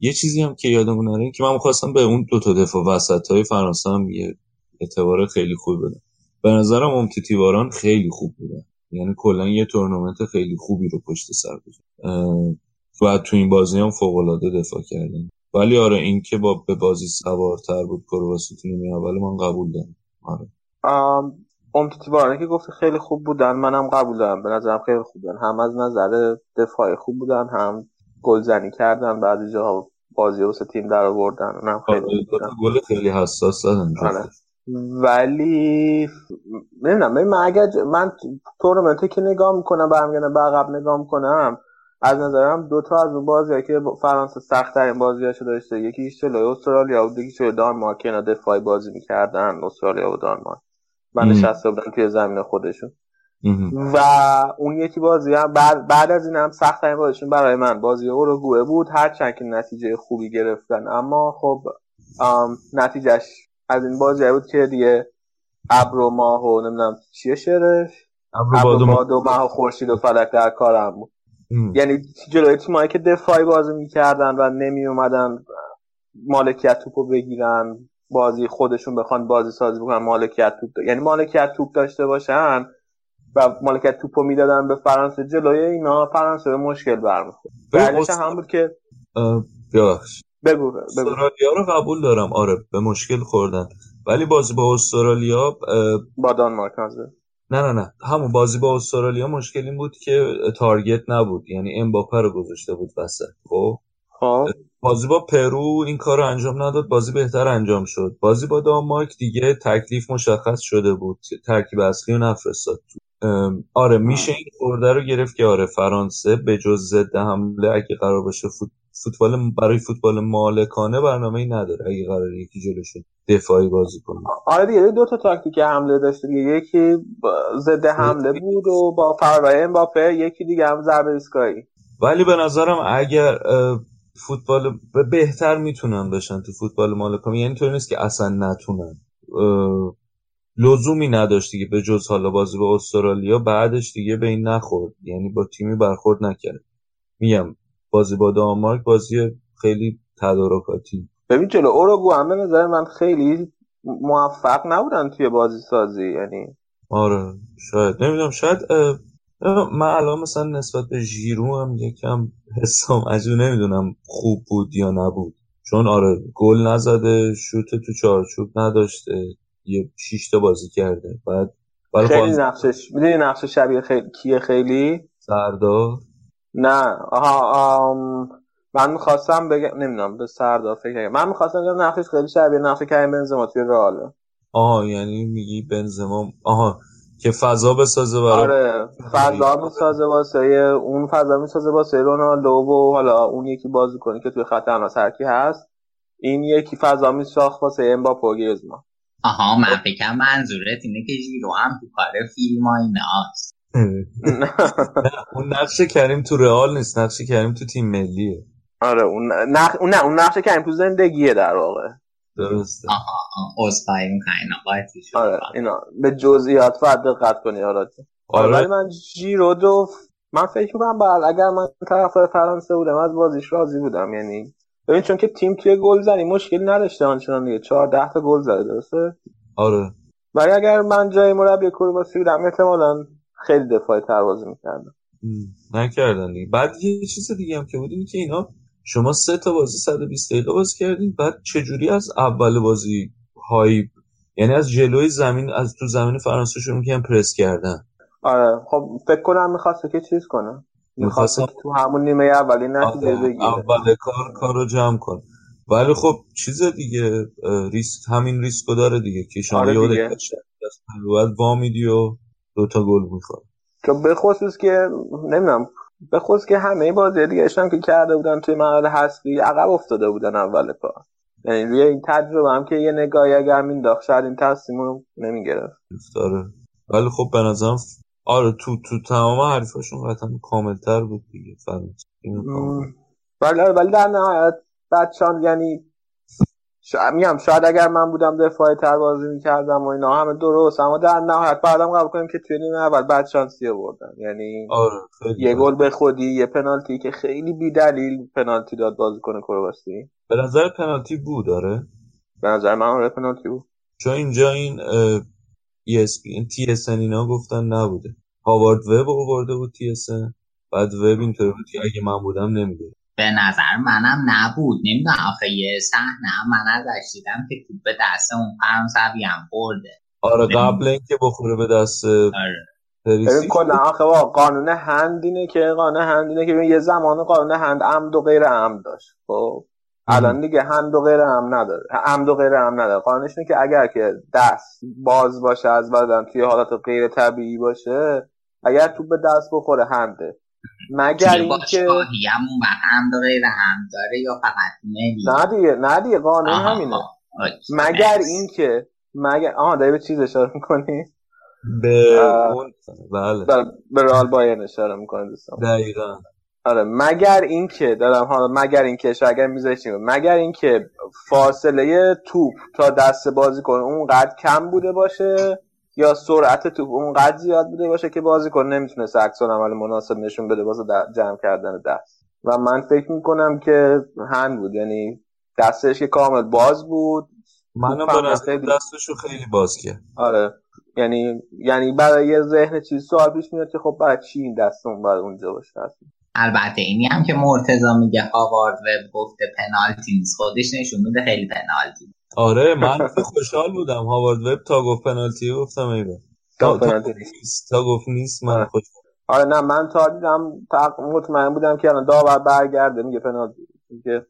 یه چیزی هم که یادمون نره که من خواستم به اون دو تا دفاع وسطای فرانسه هم یه اعتبار خیلی خوب بدم. به نظرم امتیتیواران خیلی خوب بودن، یعنی کلا یه تورنمنت خیلی خوبی رو پشت سر گذاشتن و تو این بازی هم فوق‌العاده دفاع کردن. ولی آره این که به بازی سوارتر بود کرواسیتون نیاولی من قبول دارم. آره امتیتیواران که گفت خیلی خوب بودن، منم قبول دارم، به نظرم خیلی خوب بودن، هم از نظر دفاعی خوب بودن، هم گلزنی کردن، بعضی جاها بازی رو سه تیم در آوردن، اونم خیلی گل خیلی حساس دادن. ولی نمیدونم، من تورنمنت که نگاه میکنم برمیگردم به عقب نگاه میکنم، از نظرم دوتا از اون بازی‌ها که فرانسه سخت‌ترین بازی‌هاشو داشته، یکیش جلوی استرالیا بود، یکیش جلوی دانمارک، اینا دفاعی بازی میکردن استرالیا و دانمارک، من نشسته بودم توی زمین خودشون و اون یکی بازی هم بعد از این هم سخت‌ترین بازیشون برای من بازی اوروگوئه بود، هرچند که نتیجه خوبی گرفتن اما خب نتیجهش از این بازی بود که دیگه ابر و ماه و نمیدونم چیه شعرش، ابر و باد و ماه و خورشید و فلک در کارم بود. یعنی جلوی تیمایی که دفاعی بازی میکردن و نمی اومدن مالکیت توپو بگیرن، بازی خودشون بخوان بازی سازی بکنن، مالکیت توپ یعنی مالکیت توپ داشته باشن و مالکیت توپو میدادن به فرانسه، جلوی اینا فرانسه به مشکل برمیخورد. بعدش هم بود که بگو. استرالیا رو قبول دارم، آره به مشکل خوردن، ولی بازی با استرالیا با دانمارک نه همون بازی با استرالیا مشکل این بود که تارگت نبود، یعنی امباپه رو گذاشته بود وسط. خب بازی با پرو این کار رو انجام نداد، بازی بهتر انجام شد. بازی با دانمارک دیگه تکلیف مشخص شده بود، ترکیب اصلی رو نفرستاد. آره میشه این خورده رو گرفت که آره فرانسه به جز ضد حمله اگه قرار باشه فوتبال برای فوتبال مالکانه برنامه‌ای نداره، اگه قراره یکی جلوش دفاعی بازی کنه. آره دیگه دو تا تاکتیک حمله داشت، یکی ضد حمله بود و با فراوری امباپه، یکی دیگه هم ضربه ایستگاهی. ولی به نظرم اگر فوتبال بهتر میتونن بشن تو فوتبال مالکانه، یعنی طوری نیست که اصلا نتونن، لزومی نداشت دیگه به جز حالا بازی با استرالیا بعدش دیگه به این نخورد، یعنی با تیمی برخورد نکرد. میگم بازی با دانمارک بازی خیلی تدارکاتی. ببین جلو اوروگوئه هم به نظر من خیلی موفق نبودن توی بازی سازی، یعنی آره شاید نمیدونم، شاید من الان مثلا نسبت به ژیرو هم یکم حسام عجو نمیدونم خوب بود یا نبود، چون آره گل نزده، شوت تو چارچوب نداشته، یه 6 تا بازی کرده. بعد خیلی نقشش میدونی نقش شبیه کیه خیلی سردار نه من می‌خواستم بگم نمیدونم به سردار فکر کنم، من می‌خواستم بگم نقشش خیلی شبیه نقش کریم بنزما توی رئال. یعنی میگی بنزما که فضا بسازه برای آره فضا میسازه واسه اون، فضا میسازه واسه رونالدو و حالا اون یکی بازیکنی که توی خط حمله سرکی هست، این یکی فضا میساخت واسه امباپه و گریزمان. من فکر منظورت اینه که ژیرو هم تو کار فیلم ها ایناست. اون نقش کریم تو رئال نیست، نقش کریم تو تیم ملیه. آره اون نقش کریم تو زندگیه در واقع. درسته. اصفایی میکنه اینا قاطی شد. آره اینا به جزئیات باید دقت کنی. آره ولی من ژیرو من فکر کنم اگر من طرفدار فرانسه بودم از بازیش راضی بودم، یعنی ببین چون که تیم توی گلزنی مشکل نداشته آنچنان دیگه، 14 تا گل زده درسته؟ آره. ولی اگر من جای مربی کرواسی بودم احتمالاً خیلی دفاعی تر بازی می‌کردم. نکردن دیگه. بعد یه چیز دیگه هم که بود این که اینا شما 3 تا بازی 120 دقیقه بازی کردین، بعد چجوری از اول بازی هایپ، یعنی از جلوی زمین از تو زمین فرانسه شروع می‌کردن پرس کردن. آره خب فکر کنم می‌خواسته که چیز کنه. می‌خواستم تو همون نیمه اولی نتیجه بگیره، اول کارو جمع کن. ولی خب چیز دیگه ریسک، همین ریسکو داره دیگه که شانیو داشت بعد وامیدیو 2 تا گل می‌خوره. که به خصوص که نمیدونم به خصوص که همه بازی دیگه‌شون که کرده بودن توی مرحله حذفی عقب افتاده بودن اول پا. یعنی روی این تجربه هم که یه نگاهی اگر مینداخت شاید این تصمیمو نمیگرفت. افتاره. ولی خب به نظرم آره تو تمام حرفاشون قطعا کامل‌تر بود دیگه فرض. ولی در نهایت بچه‌ها یعنی میگم شاید اگر من بودم دفاعی تر بازی میکردم و اینا همه درست، اما در نهایت بعدم قبول کنیم که توی نیمه اول بعد شانسی آوردن. یعنی آره یه گل به خودی، یه پنالتی که خیلی بی‌دلیل پنالتی داد بازیکن کرواسی. به نظر پنالتی بود آره. به نظر من آره پنالتی بود. چون اینجا این ESPN TSN اینا گفتن نبوده. هاوارد وب آورده بود TSN. بعد وب اینطوری بود که اگه من بودم نمیدونم. به نظر منم نبود، نمیدونم آخه یه صحنه من ازش دیدم که توپ به دست اون فرانسوی هم برده. آره قبل اینکه بخوره به دست پریسی کلا آخه با قانون هند اینه که یه زمان قانون هند عمد و غیر عمد داشت. خب الان دیگه هند و غیر عمد نداره، قانونش اینه که اگر که دست باز باشه از بدن توی حالت غیر طبیعی باشه، اگر توپ به دست بخوره هنده، مگر اینکه همون هم داره هم داره یا فقط نه دیگه قانون همینه. مگر اینکه داری به چیز اشاره می‌کنی؟ به بله به رئال بایرن اشاره می‌کنی دوستان. دقیقاً آره. مگر اینکه مگر اینکه فاصله توپ تا دست بازیکن اونقدر کم بوده باشه یا سرعت توپ اونقدر زیاد بوده باشه که بازیکن نمیتونسه عکس‌العمل مناسب نشون بده واسه جمع کردن دست. و من فکر میکنم که هند بود، یعنی دستش که کامل باز بود. منم به نظر دستشو خیلی باز کرد. آره یعنی برای یه ذهن چیز سوال پیش میاد که خب برای چی این دست اونور اونجا باشه. البته اینی هم که مرتضی میگه هاوارد وب گفته پنالتی نیست، خودش نشون میده خیلی پنالتی. آره من خوشحال بودم هاوارد وب تا گفت پنالتی گفتم ایول تا گفت نیست من خوشحال. آره نه من تا دیدم مطمئن بودم که الان داور برگرده میگه پنالتی میگه.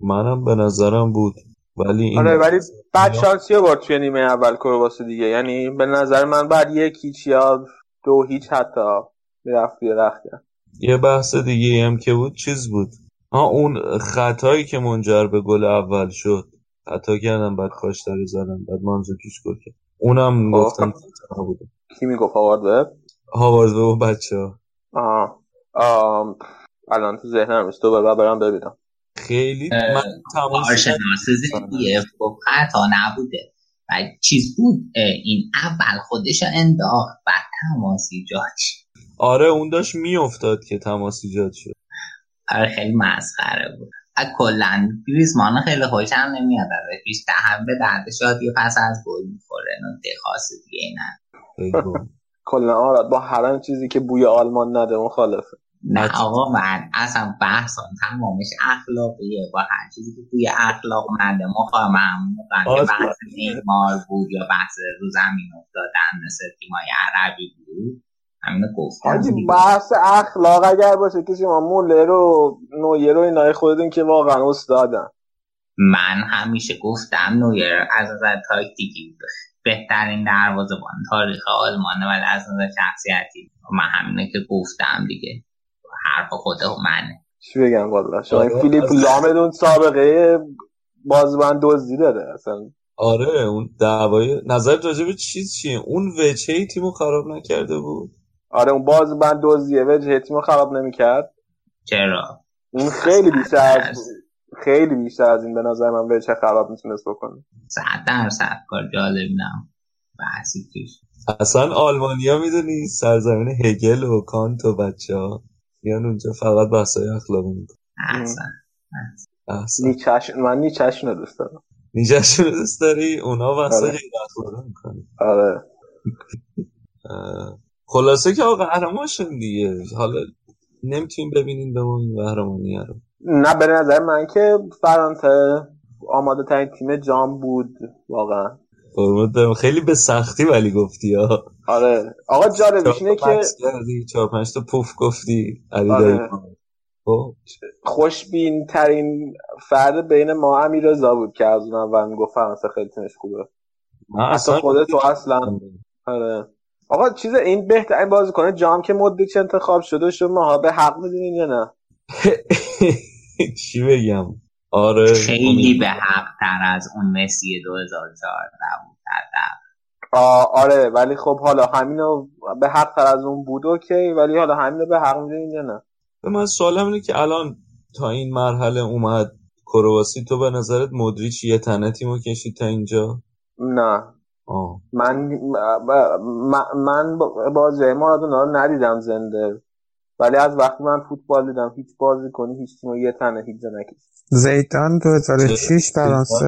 منم به نظرم بود ولی این آره ولی بعد شانسی آورد توی نیمه اول کرواسی دیگه. یعنی به نظر من بعد یکی چیا 2-0 حتی میرفت رختن. یه بحث دیگه هم که بود چیز بود اون خطایی که منجر به گل اول شد، خطا کردم بعد خاشتری زدم بعد مانزوکیش گل کرد، اونم گفتم خطا بود. کی میگفت هاوارد وب بچه‌ها الان تو ذهنم است، دوباره برام ببینم. خیلی من تماس شناسیه خب خطا نبوده و چیز بود این اول خودش انداخت بعد تماس ایجاد شد. آره اون داشت میافتاد که تماس ایجاد شد. آره خیلی مسخره بود. کلا گریزمان خیلی خوشم نمیاد از پیشتر هم به درد شاد یه پس از گل میخوره نکته خاصی دیگه نه. کلا آره با هر چیزی که بوی آلمان نده مخالفه. نه آقا من اصلا بحثم تمامش اخلاقیه، با هر چیزی که بوی اخلاق نده مخالفم. بحث نیمار بود یا بحث رو زمین افتادن مثل تیمای عربی بود. حاجی بحث اخلاق اگر باشه که شما مولر و نویر رو اینای خودتون که واقعا استادن. من همیشه گفتم نویر از نظر تاکتیکی بهترین دروازه‌بان تاریخ آلمانه ولی از نظر شخصیتی من همینه که گفتم دیگه، حرف خود منه چی بگم والله. شما فیلیپ لامدون سابقه بازیکن دزدی داره اصلا. آره اون دعوای نظر راجع به چیه اون وجهی تیمو خراب نکرده بود. آره اون باز بند دوزیه وجه تیمو خراب نمیکرد. چرا؟ اون خیلی بیشتر از این به نظر من وجه خراب میتونست بکنه. 100% کار جالب نم بحثی توش. اصلا آلمانیا میدونی سرزمین هگل و کانت و بچه‌ها میان اونجا فقط بحثای اخلاقی میکنن. اصلا نیچه‌شون رو دوست دارم. نیچه‌شون رو دوست داری؟ اونا بحثای اخلاقی میکنن. آره. خلاصه که آقا قهرمان شدن دیگه، حالا نمیتونیم ببینیم به ما این قهرمانی رو. نه به نظر من که فرانسه آماده ترین تیم جام بود واقعا. خیلی به سختی ولی گفتی آره. آقا جالبش اینه که 4-5 تا پوف گفتی علی آره. خوشبین ترین فرد بین ما امیررضا بود که از اون اول میگفت فرانسه خیلی تیمش خوبه. اصلا خودت تو اصلا آره آقا چیز این بهتر این بازیکن جام که مدریچ انتخاب شده شما به حق میدونین یا نه؟ چی بگم؟ آره خیلی به حق تر از اون مسی 2004 بود. آره ولی خب حالا همینو به حق تر از اون بود اوکی، ولی حالا همینو به حق میدونین یا نه؟ به من سوالم اینه که الان تا این مرحله اومد کرواسی، تو به نظرت مدریچ یه تنه تیمو کشید تا اینجا؟ نه آه. من بازی مارادونا رو ندیدم زنده، ولی از وقتی من فوتبال دیدم هیچ بازی کنی هیچ تیمو یه تنه هیچ جا نکشید. زیدان 2006 فرانسه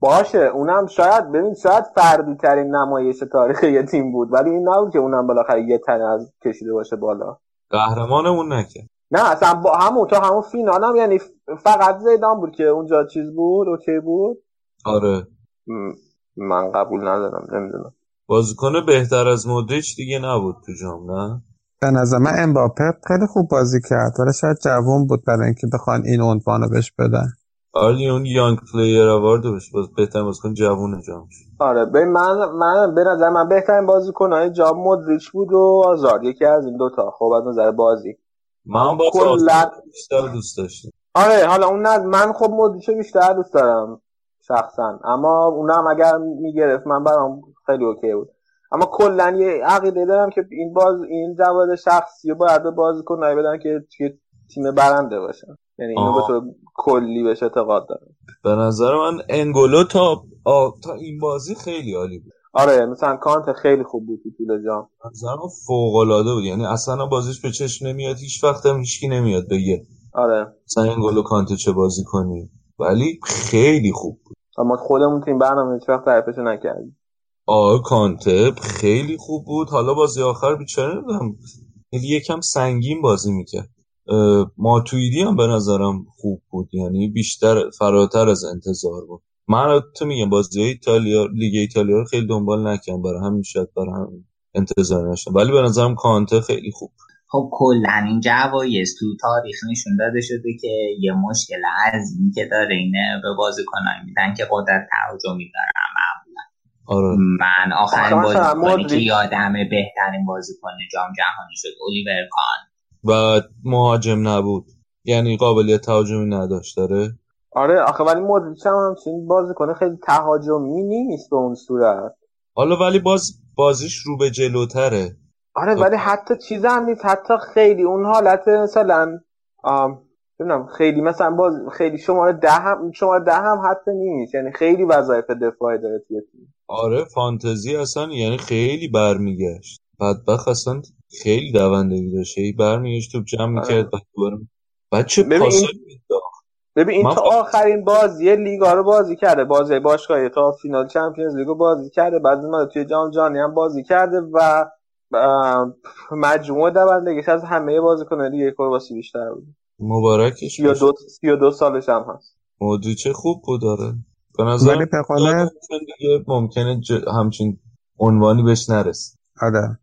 باشه، اونم شاید ببین شاید فردی ترین نمایش تاریخ یه تیم بود، ولی این نبود که اونم بالاخره یه تنه از کشیده باشه بالا. قهرمانمون نکرد. نه اصلا با همون فینال هم، یعنی فقط زیدان بود که اونجا چیز بود اوکی بود. آره من قبول ندارم، نمیدونم بازیکن بهتر از مودریچ دیگه نبود تو جام. نه به نظر من امباپه خیلی خوب بازی کرد، ولی شاید جوان بود برای اینکه بخوان این عنوانو بهش بدن. آره اون یانگ پلیر اوارد بهش بهترین بازیکن جوان جام شد. آره من به نظر من بهترین بازیکن‌های جام مودریچ بود و آزار، یکی از این دوتا. خب از نظر بازی من با کلا بیشتر دوست داشتم. آره حالا اون نه، من خب مودریچو بیشتر دوست دارم شخصا، اما اونم اگر میگرفت من برام خیلی اوکی بود. اما کلا یه عقیده دارم که این جواد شخصی باید به بازیکن‌های بدن که تیم برنده باشن، یعنی اینو به طور کلی بهش اعتقاد دارم. به نظر من انگولو تا این بازی خیلی عالی بود. آره مثلا کانت خیلی خوب بود تو طول جام، مثلا فوق‌العاده بود، یعنی اصلا بازیش به چشم نمیاد، هیچ وقت هم هیچکی نمیاد بگه آره مثلا انگولو کانت چه بازی کنی، ولی خیلی خوب بود. اما خودمون تیم برنامه هیچ وقت تعریفش نکردیم. آره کانته خیلی خوب بود. حالا بازی آخر بیچاره نمیدونم یکم سنگین بازی میکرد. ماتویدی هم به نظرم خوب بود، یعنی بیشتر فراتر از انتظار بود. من تو میگم بازی ایتالیا لیگ ایتالیا رو خیلی دنبال نکردم، برای همین شاید برای همین انتظار نشدم، ولی به نظرم کانته خیلی خوب. خب کلا این جوایز تو تاریخ نشون داده شده که یه مشکل عظیمی که داره اینه به بازیکنان میدن که قدرت تهاجمی دارن معمولا. آره. من آخرین بازیکنی که یادمه بهترین بازیکن جام جهانی شد الیور کان و مهاجم نبود، یعنی قابلیت تهاجمی نداشت. داره آره آخه ولی مودریچ هم همچین بازیکن خیلی تهاجمی نیست به اون صورت. حالا ولی بازیش رو به جلوتره. آره ولی حتی چیز هم نیست، حتی خیلی اون حالت مثلا خیلی مثلا باز خیلی شماره ده هم حتی نیست، یعنی خیلی وظایف دفاعی داره توی تیم. آره فانتزی اصلا یعنی خیلی برمیگشت بدبخت، اصلا خیلی دوندگی داشت، هی برمیگشت توپ جمع می‌کرد بعد دوباره بچه پاس می‌داد. ببین این تا آخرین بازی لیگا رو بازی کرده، بازی باشگاهی تا فینال چمپیونز لیگو بازی کرده، بعد اومد توی جام جهانی هم بازی کرده و مجموع دوندگیش از همه بازیکن‌های لیگ کرواسی بیشتر بود. مبارکش 32 سالش هم هست. مودریچ خوب بود داره. به نظر من پقاله دیگه ممکنه همچین عنوانی بهش نرسه. آره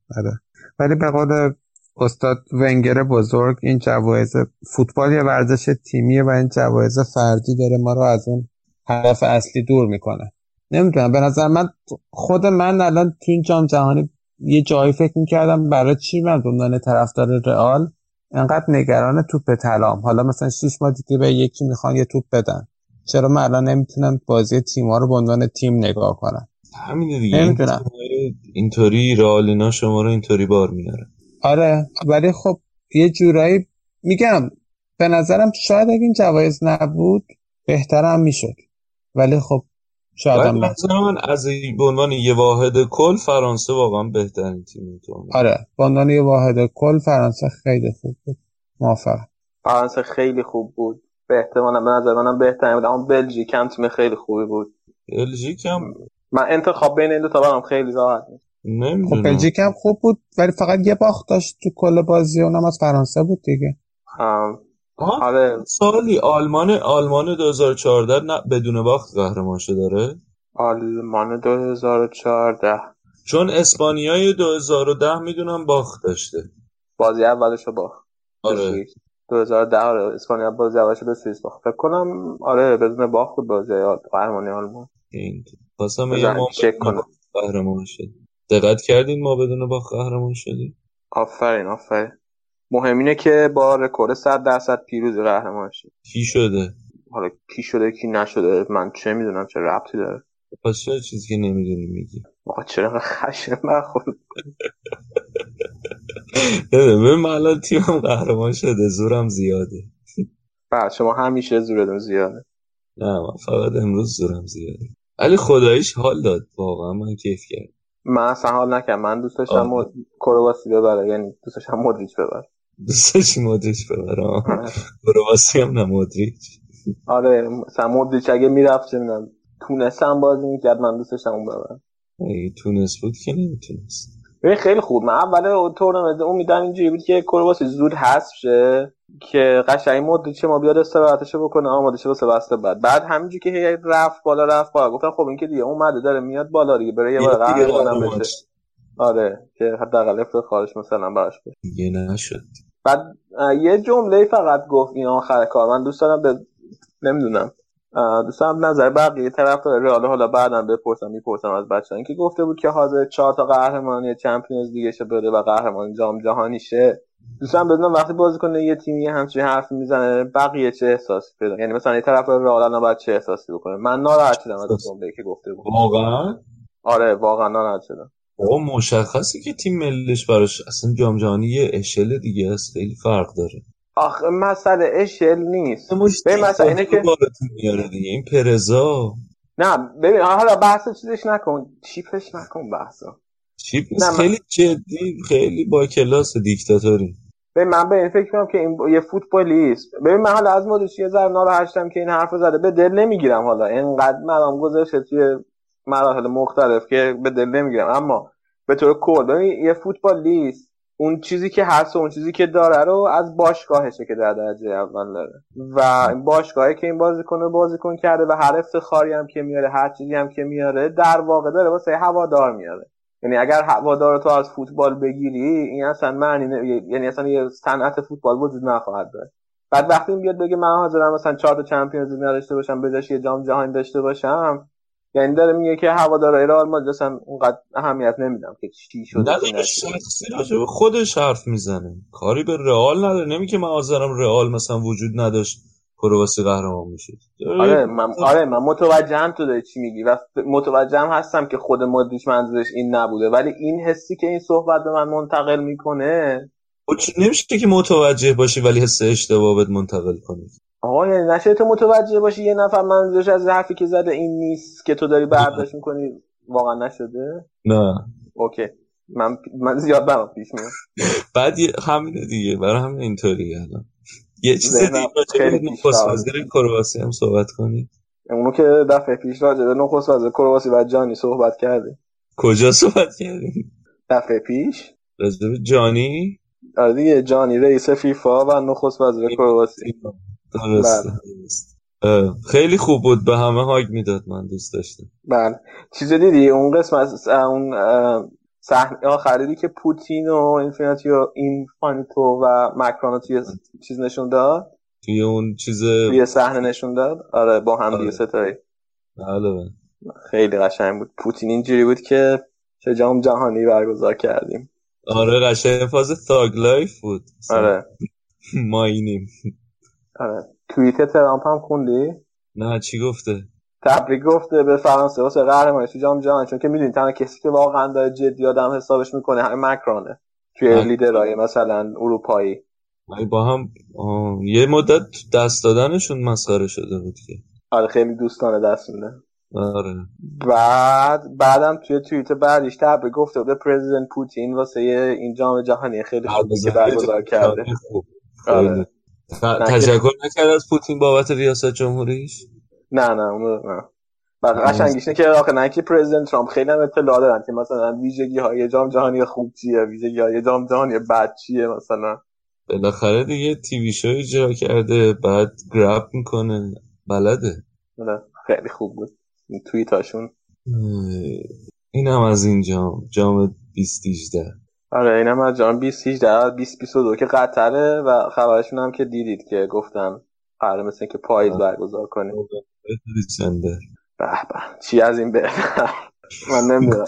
ولی به قول استاد ونگر بزرگ این جوایز فوتبال یه ورزش تیمیه و این جوایز فردی داره ما رو از اون هدف اصلی دور میکنه. نمیدونم به نظر من خود من الان تو این جام جهانی یه جایی فکر میکردم برای چی من ضمن طرفدار رئال انقدر نگران توپ طلام، حالا مثلا 6 ماه دیگه به یکی میخوان یه توپ بدن، چرا من الان نمیتونم بازی تیم‌ها رو به عنوان تیم نگاه کنم؟ همین دیگه اینطوری رئالینا شما رو اینطوری بار میاره. آره ولی خب یه جورایی میگم به نظرم شاید اگه این جوایز نبود بهترم میشد، ولی خب شاید هم من از به عنوان یه واحد کل فرانسه واقعا بهترین تیم تو. آره به عنوان یه واحد کل فرانسه خیلی خوب بود. موافقم فرانسه خیلی خوب بود، به احتمال به نظر منم بهترین بود، اما بلژیک هم تیم خیلی خوبی بود. بلژیک هم من انتخاب بین این دو تا برام خیلی راحت بود. خب بلژیک هم خوب بود ولی فقط یه باخت داشت تو کل بازی، اونم از فرانسه بود دیگه. آره سالی آلمان 2014 نه بدون باخت قهرمان شده. داره آلمان 2014 چون اسپانیای 2010 میدونم باخت داشته، بازی اولشو باخت. آره 2010 اسپانیا بازی اولشو به سوئیس باخت فکر کنم. آره بدون باخت بازی قهرمانی آلمان. این واسه من چک کنم قهرمان شد. دقت کردین ما بدون با قهرمان شدیم؟ آفرین. مهم اینه که با رکورد 100% پیروز قهرمان شد. کی شده؟ حالا کی شده کی نشده من چه میدونم، چه ربطی داره؟ پس چرا چیزی که نمیدونی میگی؟ آقا چرا خشم نخورد؟ من الان تیمم قهرمان شده، زورم زیاده. بله شما همیشه زورتون زیاده. نه من فقط امروز زورم زیاده. علی خداییش حال داد، واقعا من کیف کردم. من اصلا حال نکردم، من دوست داشتم کرواسی ببره، یعنی دوست داشتم مودریچ ببره. دوست داشتی مودریچ ببره؟ کرواسی هم نه مودریچ. آره مثلا مودریچ اگه میرفت چه میدونم تونس هم بازی میکرد، من دوست داشتم اون ببره. اگه تونس بود که نمیتونست. ببین خیلی خوب، من اول تورنمنت امیدم اینجوری بود که کرواسی زود حذف شه که قشنگ مودریچ ما بیاد استراحتشو بکنه، آماده شه واسه بسته بعد همینجوری که هی رفت بالا گفتم خب این که دیگه اومده داره میاد بالا دیگه، برای یه بار قهرمانم بشه. آره که حداقل افتخارش مثلا براش بشه. دیگه نشد. بعد یه جمله فقط گفت این آخر کار، من دوست دارم به نمیدونم دوستم نظر بقیه طرفدار رئال حالا بعدم میپرسم از بچه‌ها که گفته بود که حاضر 4 تا قهرمانی چمپیونز لیگش بره و قهرمان جام جهانی شه. دوستم بدونم وقتی بازی کنه یه تیمی همچین حرف میزنه بقیه چه احساسی پیدا، یعنی مثلا یه طرفدار رئال بعد چه احساسی بکنه. من ناراحت شدم از جمله‌ای که گفته بود. واقعا؟ آره واقعا ناراحت شدم. آقا مشخصه که تیم ملیش براش اصلا جام جهانی یه اشل دیگه است، خیلی فرق داره. آخه مسئله اشل نیست. ببین مسئله اینه که بالاتون میاره دیگه این پرزا. نه ببین حالا بحث چیزش نکن، چیپش نکن بحثا. چیپ خیلی جدی، خیلی با کلاس دیکتاتوری. ببین من به این فکر میکنم که این یه فوتبالیست. ببین من حالا از مودریچ یه ذره ناراحت شدم که این حرفو زده، به دل نمیگیرم حالا. اینقدر مرام گذاشته توی مراحل مختلف که به دل نمیگیرم، اما به طور کل ببین یه فوتبالیست اون چیزی که هست و اون چیزی که داره رو از باشگاهشه که در درجه اول داره و باشگاهی که این بازیکن کرده و هر افتخاری هم که میاره، هر چیزی هم که میاره در واقع داره واسه هوادار میاره. یعنی اگر هوادار تو از فوتبال بگیری این اصلا معنی، یعنی اصلا یه صنعت فوتبال وجود نخواهد داشت. بعد وقتی این بیاد بگه من حاضرم مثلا 4 تا چمپیونز لیگ نداشته باشم، بذارش یه جام جهانی داشته باشم، یعنی داره میگه که هوادارهای رئال مادرید اصلا اونقدر اهمیت نمیدم که چی شده. نه شخصی راجع به خودش حرف میزنه، کاری به رئال نداره. نمی که من آذرم رئال مثلا وجود نداشت کرواسی قهرمان میشه. آره من متوجهم تو داری چی میگی و متوجهم هستم که خود مودریچ منظورش این نبوده، ولی این حسی که این صحبت به من منتقل میکنه نمیشه که متوجه باشی ولی حس اشتباه بهت منتقل کنی. آقا یعنی نشه تو متوجه باشی یه نفر منظورش از حرفی که زده این نیست که تو داری برداشت میکنی، واقعا نشده؟ نه اوکی من زیاد برام پیش میاد. بعد همین دیگه برای همین اینطوریه. الان یه چیز دیگه راجع به نخست وزیر کرواسی هم صحبت کنید، اونو که دفعه پیش راجع به نخست وزیر کرواسی و جانی صحبت کردیم. کجا صحبت کردیم؟ دفعه پیش راجع به جانی. آره دیگه جانی رئیس فیفا و نخست وزیر کرواسی. درست. خیلی خوب بود، به همه هاگ میداد، من دوست داشتم. بله چیز دیدی اون قسمت از اون صحنه آخری که پوتین و اینفانتو و ماکرون توی چیز نشون داد، توی اون چیز توی صحنه نشون داد. آره با هم دیگه ستایی. بله خیلی قشنگ بود. پوتین اینجوری بود که چه جام جهانی برگزار کردیم. آره قشنگ فاز تاگ لایف بود. آره ما اینیم. آره توییت ترامپ هم خوندی؟ نه چی گفته؟ تبریک گفته به فرانسه واسه قهرمانی تو جام جهانی، چون که میدونی تنها کسی که واقعا داره جدی آدم حسابش میکنه همین مکرونه توی لیدرای مثلا اروپایی. ولی با هم یه مدت دست دادنشون مسخره شده بود که آره خیلی دوستانه دست میدن. آره بعدم توی توییت بعدش تبریک گفته به پرزیدنت پوتین واسه این جام جهانی خیلی خوبی که برگزار کرده. آره تشکر نکرد از پوتین بابت ریاست جمهوریش؟ نه. بعد قشنگیش اینه که آخه نکی پرزیدنت ترامپ خیلی هم اطلاع دارن که مثلا ویژگی‌های جام جهانی خوب چیه، ویژگی‌های جام جهانی بد چیه. مثلا بالاخره دیگه تیوی شو اجرا کرده، بعد گراب میکنه، بلده. خیلی خوب بود این توییتاشون. اینم از این جام 2018. آره اینم از جام 2018 2022 که قطره و خبرشون هم که دیدید که گفتن قراره مثلا که پاییز برگزار کنه. به به چی از این بهتر من نمیدونم.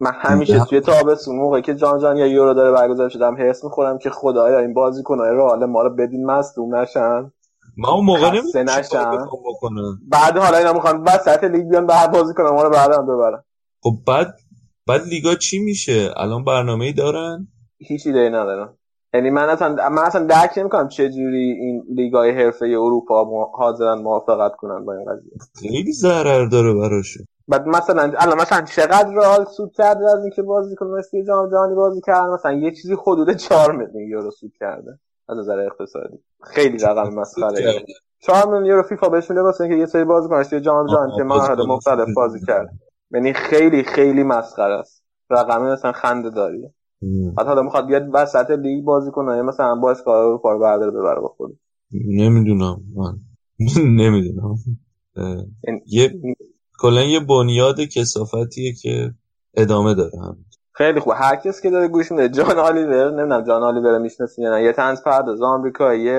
من همیشه توی تابستون موقعی که جام یا یورو داره برگزار شدم حس می‌خورم که خدایا این بازیکن‌های رئال ما رو بدین مصدوم نشن. ما اون موقع نمی‌شدم بعد حالا اینا می‌خوان وسط لیگ بیان بعد بازیکن ما رو بعداً ببرن. خب بعد لیگا چی میشه؟ الان برنامه‌ای دارن؟ هیچ ایده‌ای ندارن. یعنی من اصلا درک نمی‌کنم چه جوری این لیگ‌های حرفه‌ای اروپا حاضرن موافقت کنن با این قضیه. خیلی ضرر داره براش. بعد مثلا چقدر رئال سود کرده از اینکه بازیکن مسی جام جهانی بازی کرد؟ مثلا یه چیزی حدود 4 میلیون یورو سود کرده از نظر اقتصادی. خیلی رقم مسخره. 4 میلیون یورو فیفا بهش میده واسه اینکه یه سری بازیکنش توی جام جهانی که مراحل مختلف بازی کرد. یعنی خیلی خیلی مسخره است. رقم مثلا خنده‌داریه. بعد حالا میخواد بیاد وسط لیگ بازی کنه مثلا باز کارا رو پاره برداره ببره با خودش. نمیدونم. کلا یه بنیاد کثافتیه که ادامه داره همین. خیلی خوب هر کس که داره گوش میده جان آلیور، نمیدونم جان آلیور میشناسی یا نه، یه طنز پرداز آمریکایی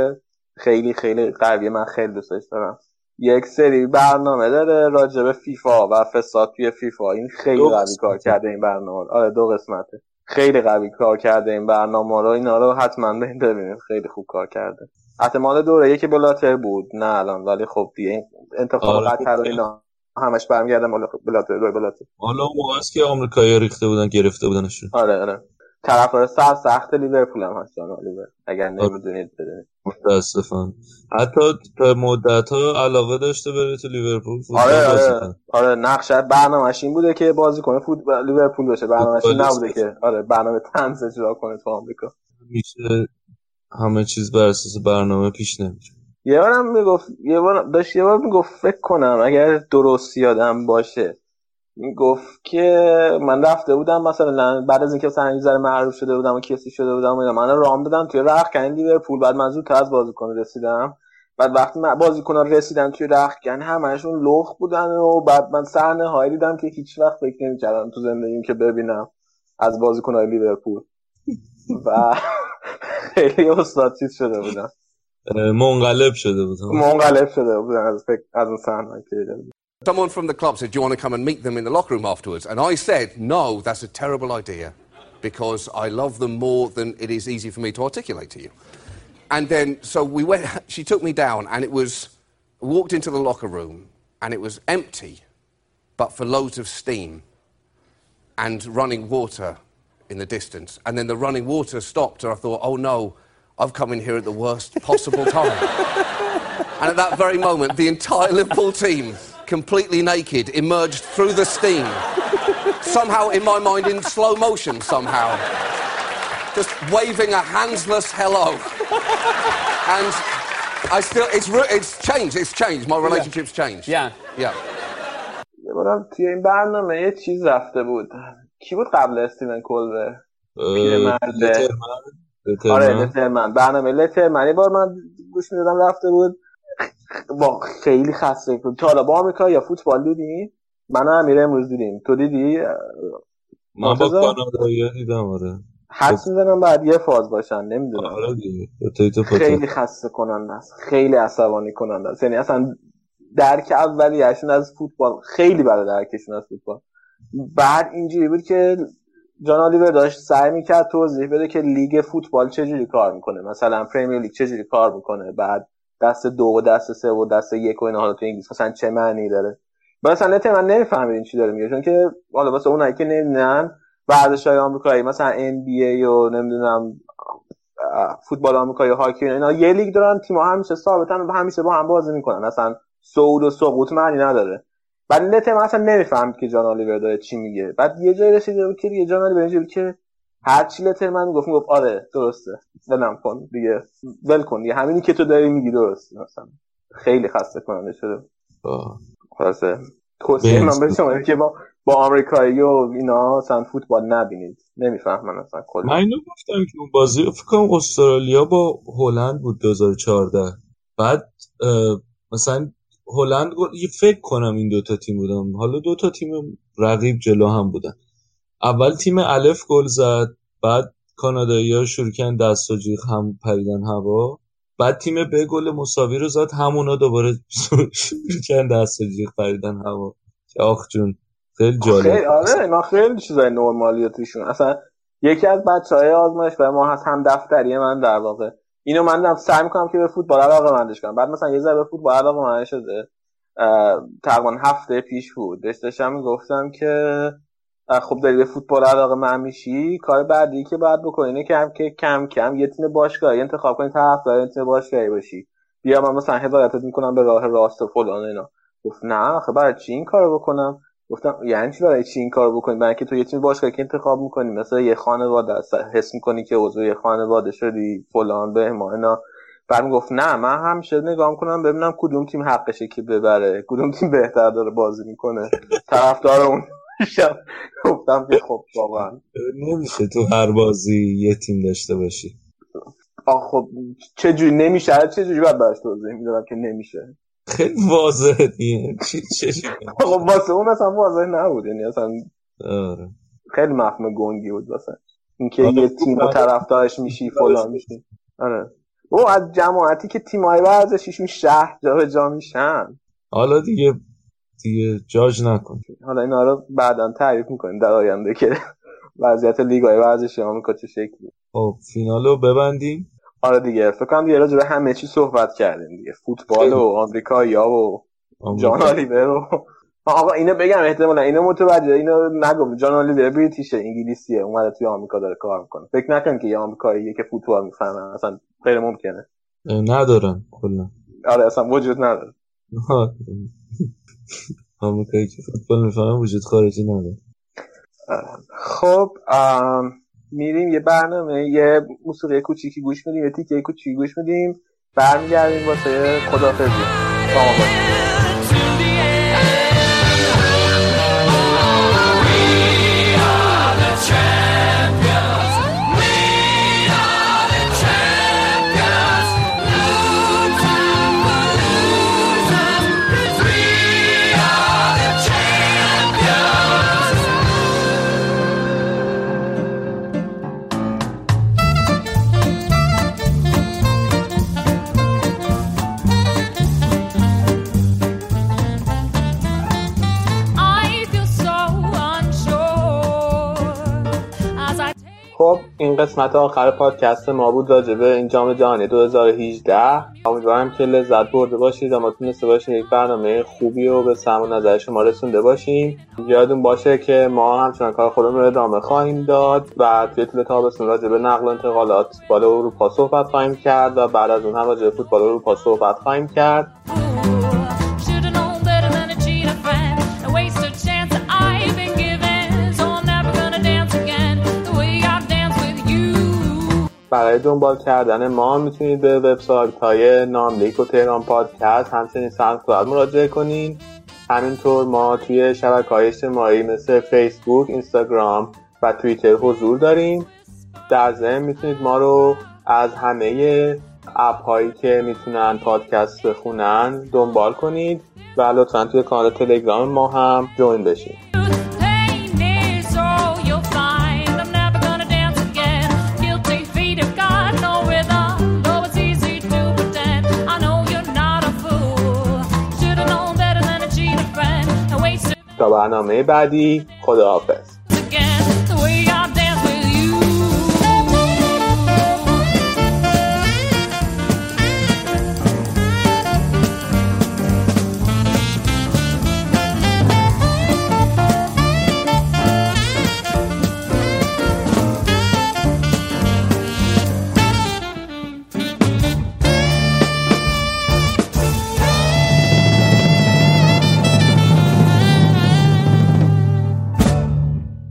خیلی خیلی قویه، من خیلی دوستش دارم. یک سری برنامه داره راجع به فیفا و فساد توی فیفا، این خیلی قوی کار کرده این برنامه. آره دو قسمته، خیلی قوی کار کرده این برنامه رو، اینا رو حتما ببینید، خیلی خوب کار کرده. احتمال دوره یکی بلاتر بود نه الان، ولی خب دیگه انتخابات قطر و اینا همش برمیگردم بلاتر. حالا موقع است که آمریکایی‌ها ریخته بودن گرفته بودنش. آره طرفدار سرسخت لیورپول هم هستن. لیورپول اگر نمیدونید بدونید متاسفم، حتی تا مدت‌ها علاقه داشته بره تو لیورپول فوتبال. آره نقشش برنامه‌اش این بوده که بازیکن فوتبال لیورپول بشه، برنامه‌اش نبوده که آره برنامه طنز اجرا کنه تو آمریکا. میشه همه چیز بر اساس برنامه پیش نمیره. یه بار میگفت فکر کنم اگر درست یادم باشه میگفت که من رفته بودم مثلا بعد از اینکه مثلا یه ذره معروف شده بودم و کسی شده بودم و اینا، من رام دادم توی رختکن لیورپول، بعد من زودتر از بازیکن رسیدم، بعد وقتی بازیکن‌ها رسیدن توی رختکن همه‌شون لخت بودن و بعد من صحنه‌هایی دیدم که هیچ وقت فکر نمی‌کردم تو زندگیم که ببینم از بازیکن‌های لیورپول و خیلی استاتیک شده بودم، منقلب شده بودم از اون صحنه‌ای که دیدم. Someone from the club said, do you want to come and meet them in the locker room afterwards? And I said, no, that's a terrible idea, because I love them more than it is easy for me to articulate to you. And then, so we went, she took me down, and it was, walked into the locker room, and it was empty, but for loads of steam and running water in the distance. And then the running water stopped, and I thought, oh, no, I've come in here at the worst possible time. And at that very moment, the entire Liverpool team... completely naked, emerged through the steam. Somehow, in my mind, in slow motion, somehow. Just waving a handsless hello. And I still... It's changed. My relationship's changed. Yeah. یه بارم توی این برنامه یه چیز رفته بود. کی بود قبل استیون کولبر؟ لترمن. آره لترمن. برنامه لترمن. یه بار من گوش میدادم رفته بود. واقع خیلی خسته بود. تو حالا با آمریکا یا فوتبال دیدی؟ من و امیر امروز دیدیم. تو دیدی؟ من با کانادایی دیدم. آره حدس میزنم بعد یه فاز باشن، نمیدونم. آره دیگه خیلی خسته کننده است، خیلی عصبانی کننده است. یعنی اصلا درک اولیه‌شون از فوتبال خیلی برای درکشون از فوتبال. بعد اینجوری بود که جان آلیور داشت سعی میکرد توضیح بده که لیگ فوتبال چجوری کار میکنه، مثلا پرمیر لیگ چجوری کار میکنه، بعد دست 2 و دست 3 و دست 1 و اینا حالا تو انگلیس مثلا چه معنی داره. مثلا من نمیفهمیدین چی داره میگه، چون که حالا واسه اونایی که نمیدونن ورزش‌های آمریکایی مثلا NBA و نمیدونم فوتبال آمریکایی، هاکی و اینا یه لیگ دارن، تیم‌ها همیشه ثابتن و همیشه با هم بازی میکنن، اصلا صعود و سقوط معنی نداره. بعد نتم اصلا نمیفهمید که جان آلیور داره چی میگه. بعد یه جایی رسید بود که جان آلیور اینجوری که هر چی لترمن میگفت آره درسته، ولم کن دیگه، ول کن دیگه، همینی که تو داری میگی درسته. مثلا خیلی خسته کننده شده. خلاصه توصیه من به شما اینه که با آمریکایی و اینا اصلا فوتبال نبینید، نمیفهمن اصلا کلا. من اینو گفتم که اون بازی فکر کنم استرالیا با هلند بود 2014، بعد مثلا هلند فکر کنم این دوتا تیم بودن، حالا دوتا تیم رقیب جلو هم بودن، اول تیم الف گل زد، بعد کانادایی‌ها شروع کردن دست و جیغ هم پریدن هوا، بعد تیم ب گل مساوی رو زد، همونا دوباره شروع کردن دست و جیغ پریدن هوا. آخ جون خیلی جالب. آره اینا خیلی چیزای نرمالیه توشون. اصلا یکی از بچهای آزمایش و ما هست هم دفتری من در واقع. اینو من هم سعی می‌کنم که به فوتبال علاقه مندش کنم. بعد مثلا یه ذره به فوتبال علاقه من شده. تقریباً هفته پیش بود. داشتم گفتم که خب داری به فوتبال علاقه من میشی، کار بعدی که باید بکنی اینه که کم کم یه تیم باشگاهی انتخاب کنی، طرفدار تیم باشگاهی باشی. بیا من مثلا هدایتت میکنم به راه راست و فلان اینا. گفت نه آخه برای چی این کارو بکنم؟ گفتم یعنی چی برای چی این کارو بکنی؟ برای اینکه تو یه تیم باشگاهی که انتخاب میکنی مثلا یه خانواده است، حس میکنی که عضو یه خانواده شدی فلان بهمان اینا. بعد گفت نه من همیشه نگاه میکنم ببینم کدوم تیم حقشه که ببره، کدوم تیم بهتر داره بازی میکنه، طرفدار اون. گفتم که خب واقعا نمیشه تو هر بازی یه تیم داشته باشی. آخ خب چجوری نمیشه؟ چجوری باید براش توضیح میدادم که نمیشه؟ خیلی واضحه دیگه. خب واسه اون اصلا واضح نبود، یعنی اصلا آره خیلی مفهوم گنگی بود واسه اینکه یه تیم طرفدارش میشی فلان میشی. آره او از جماعتی که تیمای ورزشیشون شهر جا به جا میشن. حالا دیگه جاج نکن، حالا اینا رو بعداً تعریف میکنیم در آینده که وضعیت لیگ‌های ورزشی آمریکا چه شکلیه. خب فینالو ببندیم. آره دیگه فکر کنم دیگه راجع به همه چی صحبت کردیم دیگه، فوتبال و آمریکا یا و جان آلیور و آقا اینو بگم احتمالاً اینو متوجه اینو نگم. جان آلیور بریتیشه، انگلیسیه، اومده توی آمریکا داره کار میکنه. فکر نکن که یه آمریکاییه که فوتبال میفهمه، اصلا غیر ممکنه. ندارن کلا. آره اصلا وجود نداره. آمریکایی که فوتبال میفهمه وجود خارجی نداره. خب میریم یه برنامه، یه موسیقی کوچیکی گوش میدیم، یه تیکه کوچیکی گوش میدیم، برمیگردیم واسه خدافظی. سلام علیکم. خب این قسمت آخر پادکست ما بود راجبه این جام جهانی 2018. امیدوارم که لذت برده باشید و ما تونسته باشیم یک برنامه خوبی رو به سمع و نظر شما رسونده باشیم. یادتون باشه که ما همچنان کار خودمون رو ادامه خواهیم داد و توی طول تابستون راجبه نقل و انتقالات فوتبال اروپا صحبت خواهیم کرد و بعد از اون هم راجبه فوتبال اروپا صحبت خواهیم کرد. برای دنبال کردن ما میتونید به وبسایت‌های ناملیک و تهران پادکست همچنین ساندکلاود مراجعه کنین. همینطور ما توی شبکه‌های اجتماعی مثل فیسبوک، اینستاگرام و توییتر حضور داریم. در ضمن میتونید ما رو از همه اپ‌هایی که میتونن پادکست بخونن دنبال کنید و لطفاً توی کانال تلگرام ما هم جوین بشید. تا برنامه بعدی خداحافظ.